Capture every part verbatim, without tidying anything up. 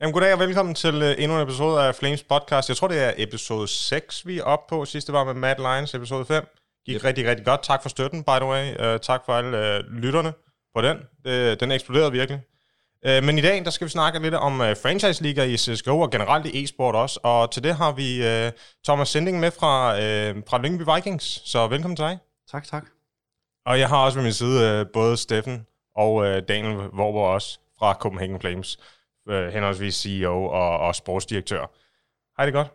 Jamen goddag og velkommen til endnu en episode af Flames Podcast. Jeg tror det er episode seks, vi er oppe på. Sidste var med Mad Lions, episode fem. Gik yep. rigtig, rigtig godt. Tak for støtten, by the way. Uh, tak for alle uh, lytterne på den. Uh, den eksploderede virkelig. Uh, men i dag, der skal vi snakke lidt om uh, franchise-liga i C S G O og generelt i e-sport også. Og til det har vi uh, Thomas Sinding med fra, uh, fra Lyngby Vikings. Så velkommen til dig. Tak, tak. Og jeg har også ved min side uh, både Steffen og uh, Daniel Vorber også fra Copenhagen Flames. Øh, henholdsvis C E O og, og sportsdirektør. Har I det godt?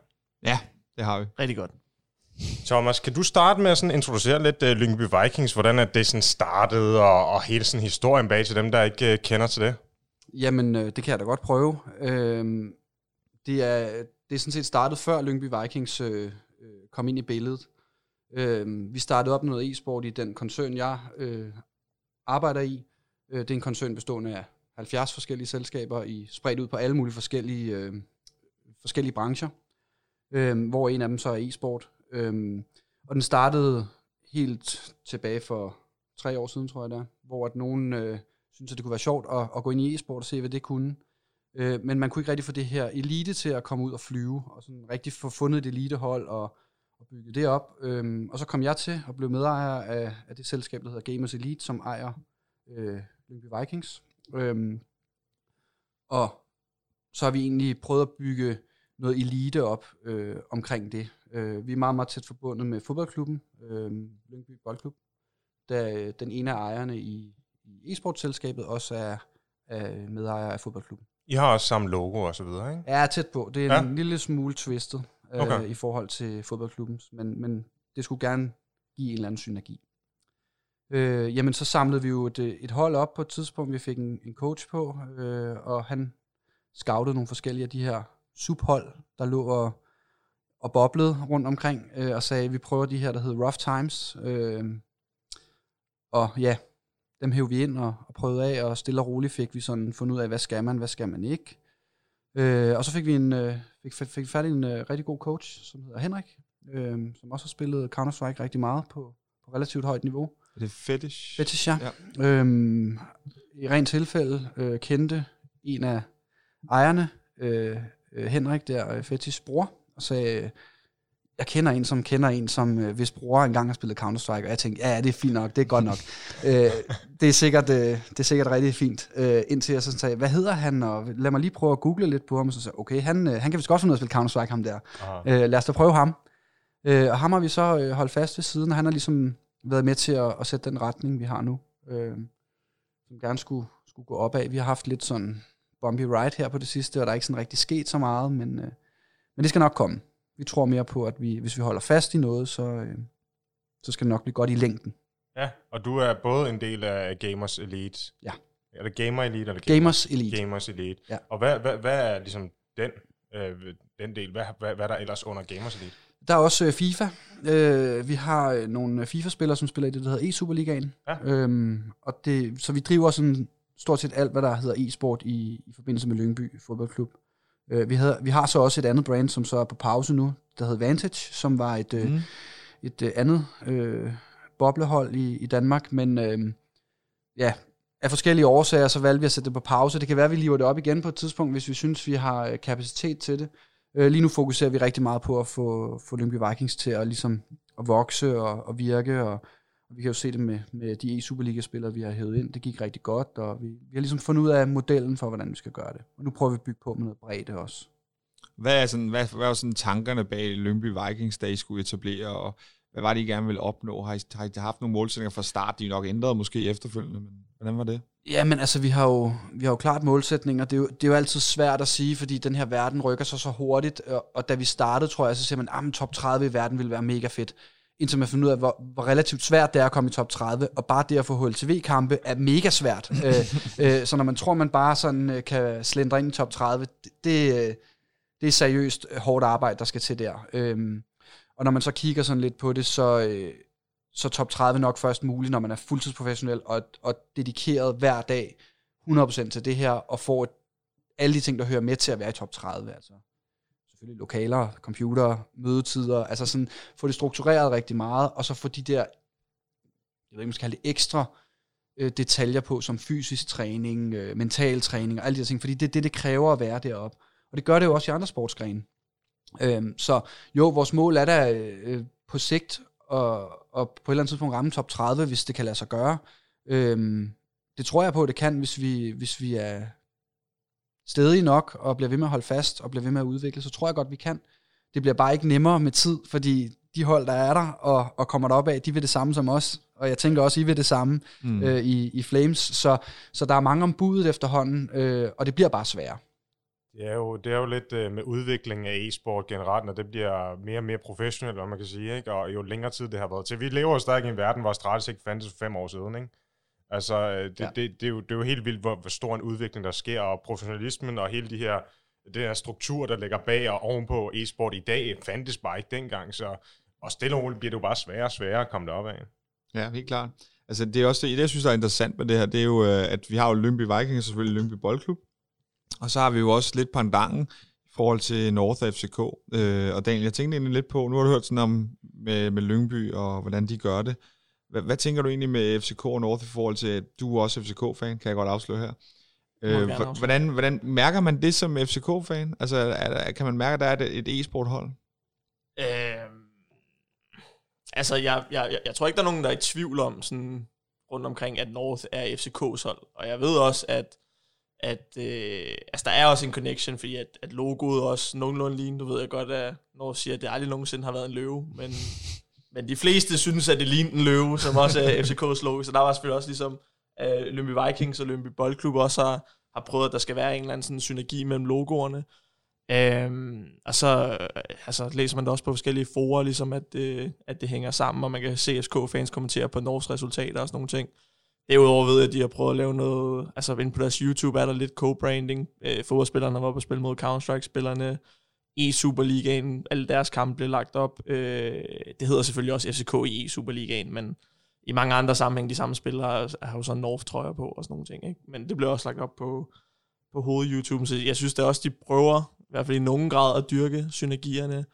Ja, det har vi. Rigtig godt. Thomas, kan du starte med at sådan introducere lidt uh, Lyngby Vikings? Hvordan er det sådan startede, og, og hele sådan historien bag til dem, der ikke uh, kender til det? Jamen, øh, det kan jeg da godt prøve. Øh, det, er, det er sådan set startet før Lyngby Vikings øh, kom ind i billedet. Øh, vi startede op med noget e-sport i den koncern, jeg øh, arbejder i. Øh, det er en koncern bestående af halvfjerds forskellige selskaber, i spredt ud på alle mulige forskellige, øh, forskellige brancher, øh, hvor en af dem så er e-sport. Øh, og den startede helt tilbage for tre år siden, tror jeg der, hvor at nogen øh, synes at det kunne være sjovt at, at gå ind i e-sport og se, hvad det kunne. Øh, men man kunne ikke rigtig få det her elite til at komme ud og flyve, og sådan rigtig få fundet et elitehold og, og bygge det op. Øh, og så kom jeg til og blev medejer af, af det selskab, der hedder Gamers Elite, som ejer øh, Lyngby Vikings. Øhm, og så har vi egentlig prøvet at bygge noget elite op øh, omkring det. Øh, vi er meget, meget tæt forbundet med fodboldklubben, øh, Lyngby Boldklub, da den ene af ejerne i, i e-sportselskabet også er, er medejer af fodboldklubben. I har også samme logo og så videre, ikke? Ja, tæt på. Det er ja. en lille smule twistet øh, okay. i forhold til fodboldklubben, men, men det skulle gerne give en eller anden synergi. Øh, jamen så samlede vi jo et, et hold op på et tidspunkt, vi fik en, en coach på, øh, og han scoutede nogle forskellige af de her subhold, der lå og, og boblede rundt omkring, øh, og sagde, vi prøver de her, der hedder Rough Times, øh, og ja, dem hævde vi ind og, og prøvede af, og stille og roligt fik vi sådan fundet ud af, hvad skal man, hvad skal man ikke, øh, og så fik vi en, øh, fik, fik færdig en øh, rigtig god coach, som hedder Henrik, øh, som også har spillet Counter-Strike rigtig meget på, på relativt højt niveau. Er det Fetish? Fetish, ja. ja. Øhm, I rent tilfælde øh, kendte en af ejerne, øh, Henrik der, Fetishs bror, og sagde, jeg kender en, som kender en, som øh, hvis bror engang har spillet Counter-Strike, og jeg tænkte, ja, det er fint nok, det er godt nok. øh, det, er sikkert, øh, det er sikkert rigtig fint. Øh, indtil jeg så sagde, hvad hedder han? Og lad mig lige prøve at google lidt på ham, og så sagde, okay, han, øh, han kan vist godt finde ud af at spille Counter-Strike, ham der. Øh, lad os da prøve ham. Øh, og ham har vi så øh, holdt fast ved siden, og han har ligesom været med til at, at sætte den retning, vi har nu, øh, som gerne skulle, skulle gå opad. Vi har haft lidt sådan bumpy ride her på det sidste, og der er ikke sådan rigtig sket så meget, men, øh, men det skal nok komme. Vi tror mere på, at vi, hvis vi holder fast i noget, så, øh, så skal det nok blive godt i længden. Ja, og du er både en del af Gamers Elite. Ja. Er det Gamer Elite? Eller Gamer? Gamers Elite. Gamers Elite. Ja. Og hvad, hvad, hvad er ligesom den, øh, den del? Hvad, hvad, hvad er der ellers under Gamers Elite? Der er også FIFA. Øh, vi har nogle FIFA-spillere, som spiller i det, der hedder E-Superligaen. Ja. Øhm, og det, så vi driver sådan stort set alt, hvad der hedder e-sport i, i forbindelse med Lyngby Fodboldklub. Øh, vi, havde, vi har så også et andet brand, som så er på pause nu, der hedder Vantage, som var et, mm. øh, et øh, andet øh, boblehold i, i Danmark. Men øh, ja, af forskellige årsager, så valgte vi at sætte det på pause. Det kan være, at vi lever det op igen på et tidspunkt, hvis vi synes, vi har kapacitet til det. Lige nu fokuserer vi rigtig meget på at få, få Lyngby Vikings til at, ligesom, at vokse og, og virke, og, og vi kan jo se det med, med de E-Superliga-spillere, vi har hævet ind. Det gik rigtig godt, og vi, vi har ligesom fundet ud af modellen for, hvordan vi skal gøre det. Og nu prøver vi at bygge på med noget bredde også. Hvad er sådan, hvad, hvad var sådan tankerne bag Lyngby Vikings, da I skulle etablere, og hvad var det, I gerne ville opnå? Har I, har I haft nogle målsætninger fra start, de nok ændrede måske efterfølgende, men hvordan var det? Ja, men altså, vi har jo, vi har jo klart målsætninger. Det er jo, det er jo altid svært at sige, fordi den her verden rykker sig så hurtigt, og, og da vi startede, tror jeg, så siger man, at ah, top tredive i verden ville være mega fedt, indtil man finder ud af, hvor, hvor relativt svært det er at komme i top tredive, og bare det at få H L T V-kampe er mega svært. øh, øh, så når man tror, man bare sådan kan slendre ind i top tredive, det, det, det er seriøst hårdt arbejde, der skal til der. Øh, og når man så kigger sådan lidt på det, så... Øh, så top tredive nok først muligt, når man er fuldtidsprofessionel og, og dedikeret hver dag hundrede procent til det her, og får et, alle de ting, der hører med til at være i top tredive. Altså selvfølgelig lokaler, computer, mødetider, altså sådan få det struktureret rigtig meget, og så få de der, jeg ved ikke, man skal kalde det ekstra øh, detaljer på, som fysisk træning, øh, mental træning og alle de her ting, fordi det er det, det kræver at være deroppe. Og det gør det jo også i andre sportsgrene. Øhm, så jo, vores mål er da øh, på sigt og, og på et eller andet tidspunkt ramme top tredive, hvis det kan lade sig gøre. Øhm, det tror jeg på, at det kan, hvis vi, hvis vi er stedige nok og bliver ved med at holde fast og bliver ved med at udvikle, så tror jeg godt, vi kan. Det bliver bare ikke nemmere med tid, fordi de hold, der er der og, og kommer derop af, de vil det samme som os. Og jeg tænker også, I vil det samme mm. øh, i, i Flames. Så, så der er mange om budet efterhånden, øh, og det bliver bare sværere. Det er jo, det er jo lidt øh, med udviklingen af e-sport generelt, og det bliver mere og mere professionelt, hvad man kan sige, ikke? Og jo længere tid det har været til. Vi lever jo stadig i en verden, hvor Stratis ikke fandtes for fem år siden, ikke? Altså, det, ja. det, det, det, er jo, det er jo helt vildt, hvor, hvor stor en udvikling der sker, og professionalismen og hele de her, det her struktur, der ligger bag og ovenpå e-sport i dag, fandtes bare ikke dengang, så og stille og roligt bliver det jo bare sværere og sværere at komme derop af. Ja, helt klart. Altså, det er også det, jeg synes, der er interessant med det her, det er jo, at vi har jo Lyngby Vikings og selvfølgelig Lyngby Boldklub, og så har vi jo også lidt pandangen i forhold til North og F C K. Øh, og Daniel, jeg tænkte egentlig lidt på, nu har du hørt sådan om med, med Lyngby og hvordan de gør det. H- hvad tænker du egentlig med F C K og North i forhold til, at du er også F C K-fan, kan jeg godt afsløre her. Øh, h- hvordan, hvordan mærker man det som F C K-fan? Altså, er der, kan man mærke, at der er et, et e-sport-hold? Øhm, altså, jeg, jeg, jeg tror ikke, der er nogen, der er i tvivl om sådan rundt omkring, at North er F C K's hold. Og jeg ved også, at at øh, altså der er også en connection, fordi at, at logoet også nogenlunde ligner, du ved jeg godt, at North siger, at det aldrig nogensinde har været en løve, men, men de fleste synes, at det lignede en løve, som også er F C K's logo, så der var selvfølgelig også ligesom øh, Lyngby Vikings og Lyngby Boldklub også har, har prøvet, at der skal være en eller anden sådan synergi mellem logoerne, øhm, og så altså, læser man det også på forskellige forer, ligesom at, øh, at det hænger sammen, og man kan se F C K-fans kommentere på Norths resultater og sådan nogle ting. Derudover ved jeg, at de har prøvet at lave noget, altså inde på deres YouTube er der lidt co-branding. Øh, fodboldspillerne var på spil mod Counter-Strike-spillerne. E-Superligaen, alle deres kampe blev lagt op. Øh, det hedder selvfølgelig også F C K i E-Superligaen, men i mange andre sammenhæng, de samme spillere har jo så North-trøjer på og sådan nogle ting, ikke? Men det blev også lagt op på, på hoved-YouTube, så jeg synes da også, de prøver, i hvert fald i nogen grad, at dyrke synergierne.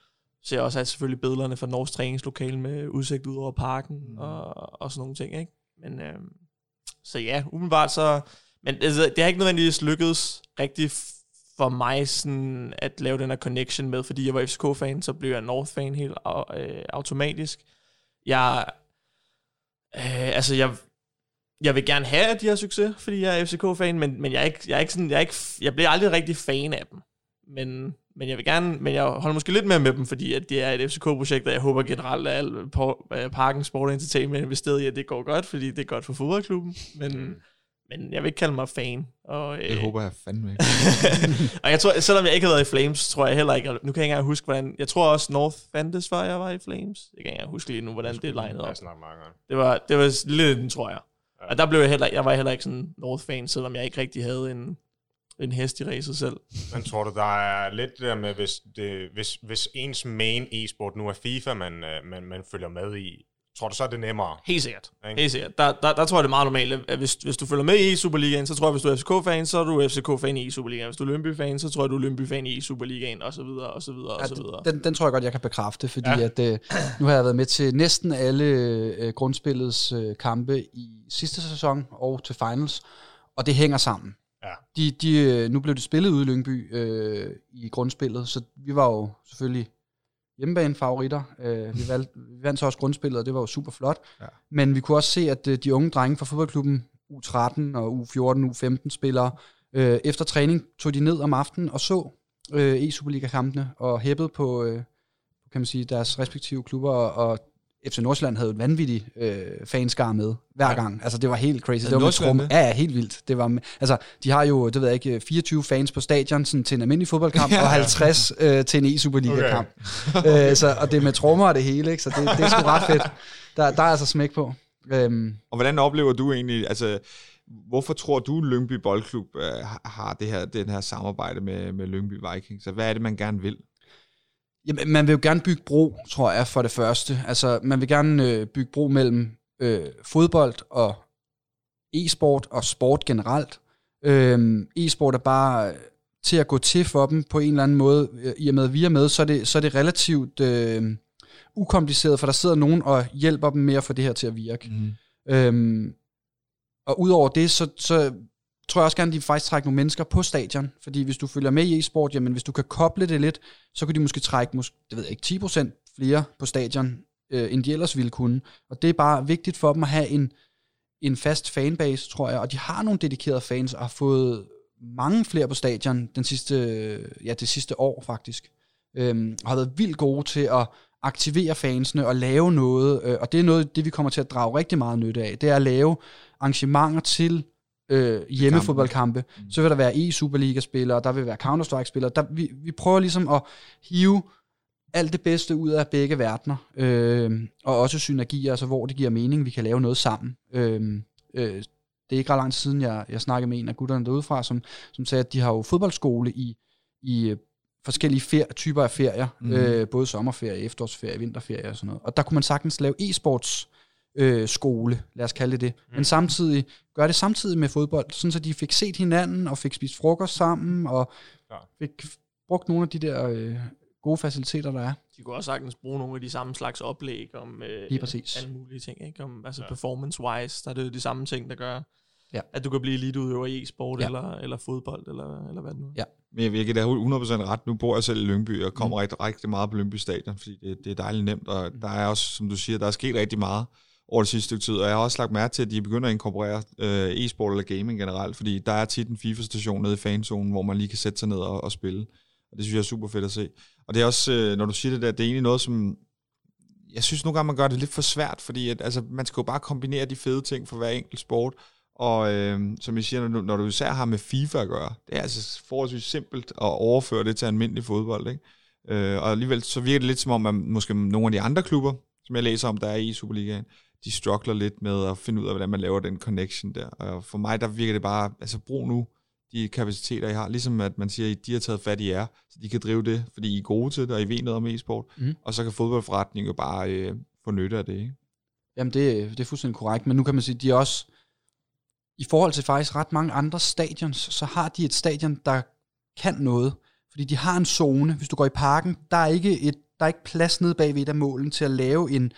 Så jeg også har selvfølgelig billederne fra Norths træningslokale med udsigt ud over parken mm. og, og sådan nogle ting, ikke? Men øh, Så ja, umiddelbart så... Men altså, det har ikke nødvendigvis lykkedes rigtig for mig sådan, at lave den her connection med, fordi jeg var F C K-fan, så blev jeg North-fan helt øh, automatisk. Jeg... Øh, altså, jeg... Jeg vil gerne have, at de har succes, fordi jeg er F C K-fan, men, men jeg, er ikke, jeg er ikke sådan... Jeg, er ikke, jeg bliver aldrig rigtig fan af dem. Men, men jeg vil gerne... Men jeg holder måske lidt mere med dem, fordi at det er et F C K-projekt, og jeg håber generelt, at alt på øh, Parken Sport Entertainment investeret i, at det går godt, fordi det er godt for fodboldklubben. Men, mm. men jeg vil ikke kalde mig fan. Og, øh, det håber jeg fandme ikke. Og jeg tror, selvom jeg ikke har været i Flames, tror jeg heller ikke... Nu kan jeg ikke engang huske, hvordan... Jeg tror også, North fandtes, før jeg var i Flames. Jeg kan ikke engang huske lige nu, hvordan det lignede op. Det var, det var lidt den, tror jeg. Og der blev jeg heller... Jeg var heller ikke sådan North-fan, selvom jeg ikke rigtig havde en... en hest i racet selv. Men tror du, der er lidt der med, hvis, det, hvis, hvis ens main e-sport nu er FIFA, man, man, man følger med i, tror du så, er det nemmere? Helt sikkert. Okay. Helt sikkert. Der, der, der tror jeg, det er meget normalt. Hvis, hvis du følger med i E-Superligaen, så tror jeg, hvis du er F C K-fan, så er du F C K-fan i E-Superligaen. Hvis du er Lyngby-fan, så tror jeg, du er Lyngby-fan i E-Superligaen, og så videre, og så videre, og så videre. Ja, den, den tror jeg godt, jeg kan bekræfte, fordi ja. at, øh, nu har jeg været med til næsten alle øh, grundspillets øh, kampe i sidste sæson og til finals, og det hænger sammen. Ja. De, de, nu blev det spillet ude i Lyngby øh, i grundspillet, så vi var jo selvfølgelig hjemmebanefavoritter. Øh, vi, valgte, vi vandt så også grundspillet, og det var jo super flot. Ja. Men vi kunne også se, at de unge drenge fra fodboldklubben, U tretten og U fjorten, U femten spillere, øh, efter træning tog de ned om aftenen og så øh, E-Superliga-kampene og hæppede på øh, kan man sige, deres respektive klubber, og F C Nordsjælland havde jo et vanvittigt øh, fanskar med hver gang. Altså, det var helt crazy. Det var med trum. Ja, ja, helt vildt. Det var med, altså, de har jo, det ved jeg ikke, fireogtyve fans på stadion sådan, til en almindelig fodboldkamp, ja, og halvtreds øh, til en E-Superliga-kamp. Okay. øh, så, og det er med trommer og det hele, ikke? Så det, det er sgu ret fedt. Der, der er altså smæk på. Øhm. Og hvordan oplever du egentlig, altså, hvorfor tror du, Lyngby Boldklub øh, har det her, den her samarbejde med, med Lyngby Vikings? Så hvad er det, man gerne vil? Jamen, man vil jo gerne bygge bro, tror jeg, for det første. Altså, man vil gerne øh, bygge bro mellem øh, fodbold og e-sport og sport generelt. Øh, e-sport er bare til at gå til for dem på en eller anden måde. I og med, at vi er med, så er det, så er det relativt øh, ukompliceret, for der sidder nogen og hjælper dem med at få det her til at virke. Mm. Øh, Og udover det, så, så tror jeg også gerne, de faktisk trækker nogle mennesker på stadion. Fordi hvis du følger med i e-sport, jamen hvis du kan koble det lidt, så kan de måske trække, måske, det ved jeg ikke, ti procent flere på stadion, øh, end de ellers ville kunne. Og det er bare vigtigt for dem at have en, en fast fanbase, tror jeg. Og de har nogle dedikerede fans, og har fået mange flere på stadion den sidste, ja, det sidste år faktisk. Øhm, og har været vildt gode til at aktivere fansene og lave noget. Øh, og det er noget, det vi kommer til at drage rigtig meget nytte af. Det er at lave arrangementer til øh, hjemmefodboldkampe. Mm. Så vil der være E-Superliga-spillere, der vil være Counter-Strike-spillere. Der, vi, vi prøver ligesom at hive alt det bedste ud af begge verdener. Øh, og også synergier, altså hvor det giver mening, vi kan lave noget sammen. Øh, øh, det er ikke ret lang tid siden, jeg, jeg snakkede med en af gutterne derudefra, som, som sagde, at de har jo fodboldskole i, i forskellige fer- typer af ferier, mm. øh, både sommerferie, efterårsferie, vinterferie og sådan noget. Og der kunne man sagtens lave e-sports øh, skole, lad os kalde det det. Mm. Men samtidig, gør det samtidig med fodbold, sådan så de fik set hinanden, og fik spist frokost sammen, og ja. fik brugt nogle af de der øh, gode faciliteter, der er. De kunne også sagtens bruge nogle af de samme slags oplæg om øh, alle mulige ting, ikke? Om, altså ja. performance-wise, der er det jo de samme ting, der gør... Ja. At du kan blive eliteudøver i e-sport, ja. eller, eller fodbold, eller, eller hvad det nu er. Ja. Men jeg vil ikke da hundrede procent ret. Nu bor jeg selv i Lyngby, og kommer mm. rigtig, rigtig meget på Lyngby Stadion, fordi det, det er dejligt nemt, og der er også, som du siger, der er sket rigtig meget over det sidste stykke tid, og jeg har også lagt mærke til, at de begynder at inkorporere øh, e-sport eller gaming generelt, fordi der er tit en FIFA-station nede i fanzonen, hvor man lige kan sætte sig ned og, og spille, og det synes jeg er super fedt at se. Og det er også, øh, når du siger det der, det er egentlig noget, som... Jeg synes nogle gange, man gør det lidt for svært, fordi at, altså, man skal jo bare kombinere de fede ting for hver enkelt sport. Og øh, som jeg siger, når, når du især har med FIFA at gøre, det er altså forholdsvis simpelt at overføre det til almindelig fodbold, ikke? Øh, og alligevel så virker det lidt som om, at måske nogle af de andre klubber, som jeg læser om, der er i Superligaen, de struggler lidt med at finde ud af, hvordan man laver den connection der. Og for mig, der virker det bare, altså brug nu de kapaciteter, I har. Ligesom at man siger, at de har taget fat i jer, så de kan drive det, fordi I er gode til det, og I ved noget om e-sport. Mm. Og så kan fodboldforretningen jo bare øh, få nytte af det, ikke? Jamen det, det er fuldstændig korrekt, men nu kan man sige, at de også... I forhold til faktisk ret mange andre stadions, så har de et stadion, der kan noget. Fordi de har en zone. Hvis du går i parken, der er ikke, et, der er ikke plads nede bagved der målen til at lave en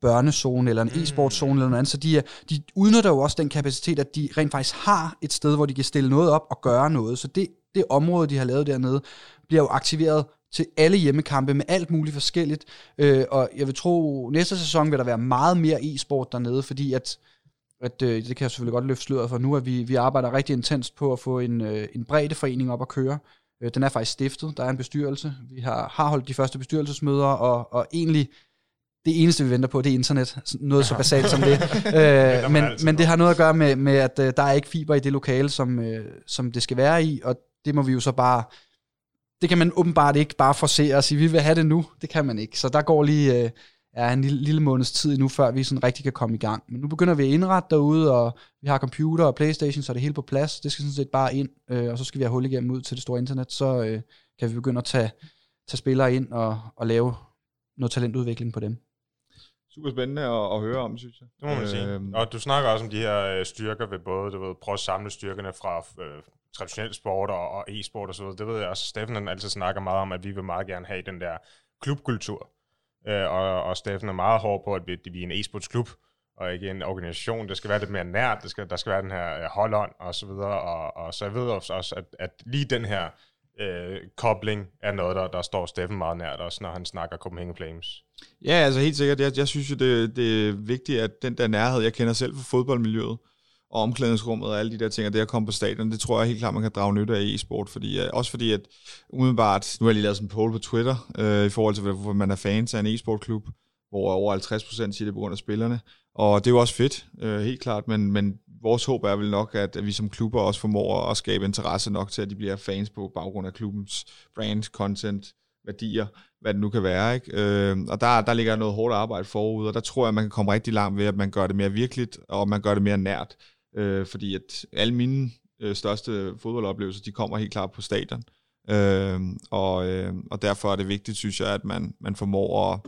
børnezone eller en mm. e-sportszone eller noget andet. Så de, er, de udnytter jo også den kapacitet, at de rent faktisk har et sted, hvor de kan stille noget op og gøre noget. Så det, det område, de har lavet dernede, bliver jo aktiveret til alle hjemmekampe med alt muligt forskelligt. Øh, og jeg vil tro, næste sæson vil der være meget mere e-sport dernede, fordi at at øh, det kan jeg selvfølgelig godt løfte sløret for nu, at vi, vi arbejder rigtig intenst på at få en, øh, en breddeforening op at køre. Øh, den er faktisk stiftet, der er en bestyrelse. Vi har, har holdt de første bestyrelsesmøder, og, og egentlig det eneste, vi venter på, det er internet. Noget ja. så basalt som det. Øh, men, men det har noget at gøre med, med at øh, der er ikke fiber i det lokale, som, øh, som det skal være i, og det må vi jo så bare... Det kan man åbenbart ikke bare forsere og sige, vi vil have det nu. Det kan man ikke. Så der går lige... Øh, er en lille, lille måneds tid endnu, før vi sådan rigtig kan komme i gang. Men nu begynder vi at indrette derude, og vi har computer og Playstation, så er det hele på plads. Det skal sådan set bare ind, øh, og så skal vi have hul igennem ud til det store internet, så øh, kan vi begynde at tage, tage spillere ind og, og lave noget talentudvikling på dem. Super spændende at, at høre om, synes jeg. Det må man øh, sige. Og du snakker også om de her styrker ved både, du ved, prøve at samle styrkerne fra øh, traditionel sport og, og e-sport og så videre. Det ved jeg også, Steffen altid snakker meget om, at vi vil meget gerne have den der klubkultur. Og, og Steffen er meget hård på, at vi, at vi er en e-sportsklub, og ikke en organisation. Det skal være lidt mere nært, det skal, der skal være den her holdånd og så videre. Og, og så jeg ved også, at, at lige den her øh, kobling er noget, der, der står Steffen meget nært, også når han snakker Copenhagen Flames. Ja, altså helt sikkert. Jeg, jeg synes jo, det, det er vigtigt, at den der nærhed, jeg kender selv fra fodboldmiljøet, og omklædningsrummet og alle de der ting, og det at komme på stadion, det tror jeg helt klart, man kan drage nytte af e-sport. Fordi, også fordi, at umiddelbart, nu har jeg lige lavet sådan en poll på Twitter, øh, i forhold til, hvorfor man er fans af en e-sportklub, hvor over halvtreds procent siger det på grund af spillerne. Og det er jo også fedt, øh, helt klart, men, men vores håb er vel nok, at vi som klubber også formår at skabe interesse nok til, at de bliver fans på baggrund af klubbens brand, content, værdier, hvad det nu kan være, ikke? Øh, og der, der ligger noget hårdt arbejde forud, og der tror jeg, man kan komme rigtig langt ved, at man gør det mere virkeligt, og man gør det mere nært. Øh, fordi at alle mine øh, største fodboldoplevelser, de kommer helt klart på stadion. Øh, og, øh, og derfor er det vigtigt, synes jeg, at man, man formår at,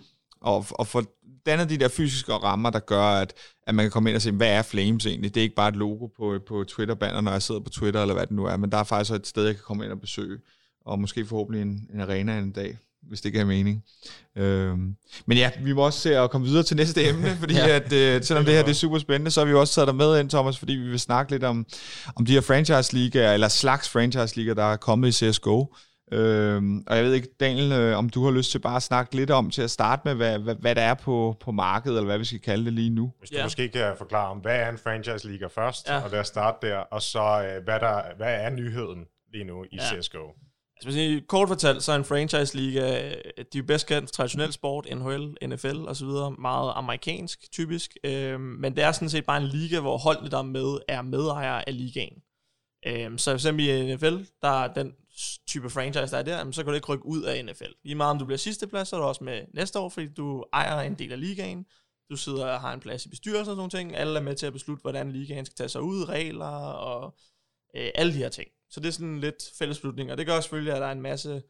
at, at få dannet de der fysiske rammer, der gør, at, at man kan komme ind og se, hvad er Flames egentlig? Det er ikke bare et logo på, på Twitter-bander, når jeg sidder på Twitter, eller hvad det nu er, men der er faktisk et sted, jeg kan komme ind og besøge, og måske forhåbentlig en, en arena en dag. hvis det giver mening. Øhm, men ja, vi må også se at komme videre til næste emne, fordi ja, at, øh, selvom det her det er super spændende, så har vi også taget dig med ind, Thomas, fordi vi vil snakke lidt om, om de her franchise-ligaer, eller slags franchise-ligaer, der er kommet i C S G O. Øhm, og jeg ved ikke, Daniel, øh, om du har lyst til bare at snakke lidt om, til at starte med, hvad, hvad, hvad der er på, på markedet, eller hvad vi skal kalde det lige nu. Hvis du yeah. måske kan forklare om, hvad er en franchise-liga først, yeah. og lad os starte der, og så øh, hvad, der, hvad er nyheden lige nu i yeah. C S G O? Altså, kort fortalt, så er en franchise-liga, de er bedst kendt for traditionel sport, N H L, N F L osv., meget amerikansk typisk, øh, men det er sådan set bare en liga, hvor holdene der er med, er medejere af ligaen. Øh, så for eksempel i N F L, der er den type franchise, der er der, så kan du ikke rykke ud af N F L. Lige meget om du bliver sidste plads, så er du også med næste år, fordi du ejer en del af ligaen, du sidder og har en plads i bestyrelsen og sådan ting, alle er med til at beslutte, hvordan ligaen skal tage sig ud, regler og øh, alle de her ting. Så det er sådan lidt fællesbeslutning, og det gør selvfølgelig, at der er en masse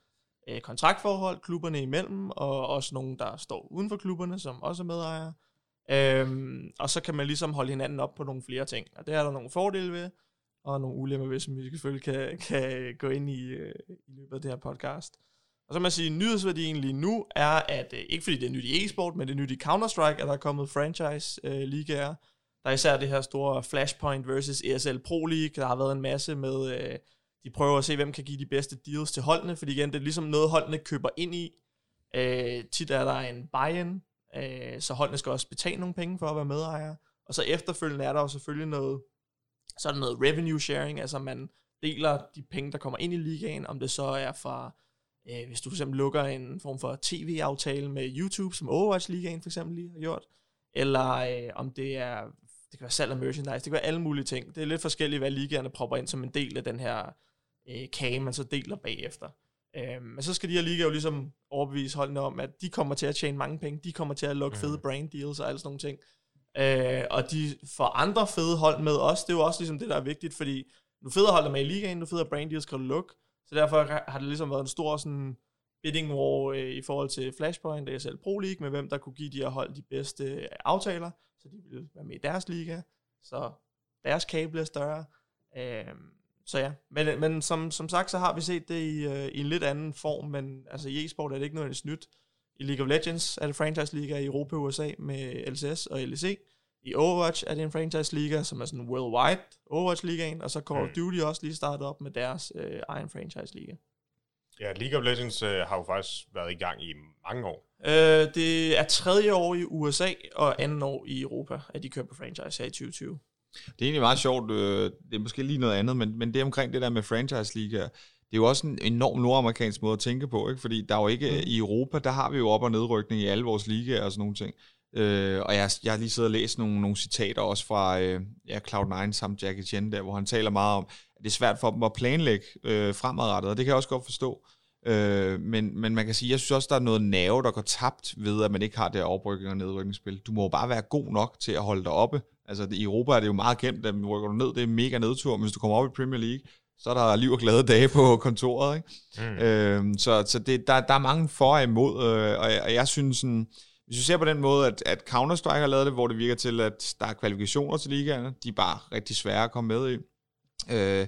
øh, kontraktforhold klubberne imellem, og også nogen, der står uden for klubberne, som også er medejere. Øhm, og så kan man ligesom holde hinanden op på nogle flere ting, og det er der nogle fordele ved, og nogle ulemper ved, som vi selvfølgelig kan, kan gå ind i, øh, i løbet af det her podcast. Og så må jeg sige, at nyhedsværdien lige nu er, at øh, ikke fordi det er nyt i e-sport, men det er nyt i Counter-Strike, at der er kommet franchise-ligaer. Øh, der er især det her store Flashpoint versus E S L Pro League. Der har været en masse med, øh, de prøver at se, hvem kan give de bedste deals til holdene, fordi igen, det er ligesom noget, holdene køber ind i. Øh, tit er der en buy-in, øh, så holdene skal også betale nogle penge for at være medejere. Og så efterfølgende er der jo selvfølgelig noget, så er der noget revenue sharing, altså man deler de penge, der kommer ind i ligaen, om det så er fra, øh, hvis du for eksempel lukker en form for tv-aftale med YouTube, som Overwatch Ligaen for eksempel lige har gjort, eller øh, om det er, det kan være salg af merchandise, det kan være alle mulige ting. Det er lidt forskelligt, hvad ligaerne propper ind som en del af den her øh, kage, man så deler bagefter. Øh, men så skal de her ligaer jo ligesom overbevise holdene om, at de kommer til at tjene mange penge, de kommer til at lukke fede brand deals og alle sådan nogle ting. Øh, og de får andre fede hold med os. Det er jo også ligesom det, der er vigtigt, fordi nu federe holder med i ligaen, nu federe brand deals kan du lukke. Så derfor har det ligesom været en stor sådan bidding war øh, i forhold til Flashpoint og E S L Pro League, med hvem der kunne give de her hold de bedste øh, aftaler, så de ville være med i deres liga, så deres kage bliver større. Øh, så ja, men, men som, som sagt, så har vi set det i, øh, i en lidt anden form, men altså i e-sport er det ikke nødvendigvis nyt. I League of Legends er det franchise-liga i Europa og U S A med L C S og L E C. I Overwatch er det en franchise-liga, som er sådan worldwide Overwatch-ligaen, og så Call of Duty også lige startet op med deres øh, egen franchise-liga. Ja, League of Legends øh, har jo faktisk været i gang i mange år. Øh, det er tredje år i U S A og anden år i Europa, at de kører på franchise her i tyve tyve. Det er egentlig meget sjovt. Øh, det er måske lige noget andet, men, men det omkring det der med franchise-ligaer, det er jo også en enorm nordamerikansk måde at tænke på, ikke? Fordi der er jo ikke, mm. i Europa, der har vi jo op- og nedrykning i alle vores ligaer og sådan nogle ting. Øh, og jeg, jeg har lige siddet og læst nogle, nogle citater også fra øh, ja, Cloud nine samt Jackie Chen der, hvor han taler meget om, at det er svært for dem at planlægge øh, fremadrettet, og det kan jeg også godt forstå. Øh, men, men man kan sige, jeg synes også, der er noget nerve, der går tabt ved, at man ikke har det her oprykning og nedrykningsspil. Du må jo bare være god nok til at holde dig oppe. Altså i Europa er det jo meget kendt, at man rykker du ned, det er mega nedtur, men hvis du kommer op i Premier League, så er der liv og glade dage på kontoret, ikke? Mm. Øhm, så så det, der, der er mange for og imod, øh, og, jeg, og jeg synes sådan, hvis vi ser på den måde, at, at Counter-Strike har lavet det, hvor det virker til, at der er kvalifikationer til ligaerne, de er bare rigtig svære at komme med i, øh,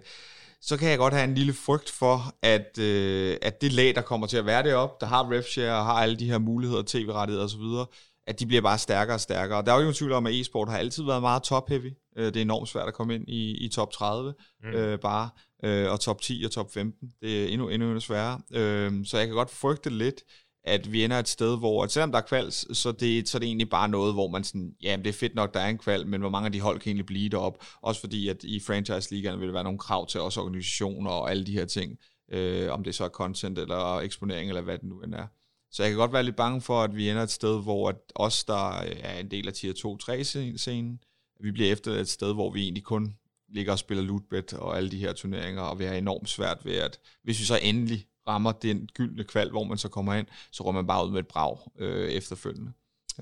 så kan jeg godt have en lille frygt for, at, øh, at det lag, der kommer til at være deroppe, der har refshare og har alle de her muligheder, tv-rettigheder osv., at de bliver bare stærkere og stærkere. Og der er jo ingen tvivl om, at e-sport har altid været meget top-heavy. Det er enormt svært at komme ind i, i top tredive, mm. øh, bare, øh, og top ti og top femten. Det er endnu, endnu, endnu sværere. Øh, så jeg kan godt frygte lidt, at vi ender et sted, hvor selvom der er kvals, så det, så det er egentlig bare noget, hvor man sådan, ja, det er fedt nok, der er en kval, men hvor mange af de hold kan egentlig blive derop. Også fordi, at i franchise-ligaerne vil der være nogle krav til også organisationer og alle de her ting, øh, om det så er content eller eksponering eller hvad det nu end er. Så jeg kan godt være lidt bange for, at vi ender et sted, hvor os, der er en del af tier to tre-scenen, vi bliver efter et sted, hvor vi egentlig kun ligger og spiller lootbet og alle de her turneringer, og vi har enormt svært ved, at hvis vi så endelig rammer den gyldne kval, hvor man så kommer ind, så rører man bare ud med et brag øh, efterfølgende.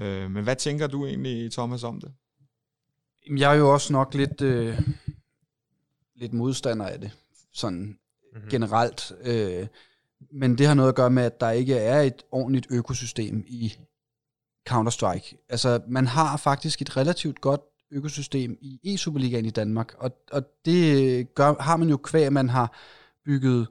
Øh, men hvad tænker du egentlig, Thomas, om det? Jeg er jo også nok lidt, øh, lidt modstander af det, sådan mm-hmm. generelt. Øh, men det har noget at gøre med, at der ikke er et ordentligt økosystem i Counter-Strike. Altså, man har faktisk et relativt godt økosystem i E-Superligaen i Danmark, og, og det gør, har man jo kvæg, man har bygget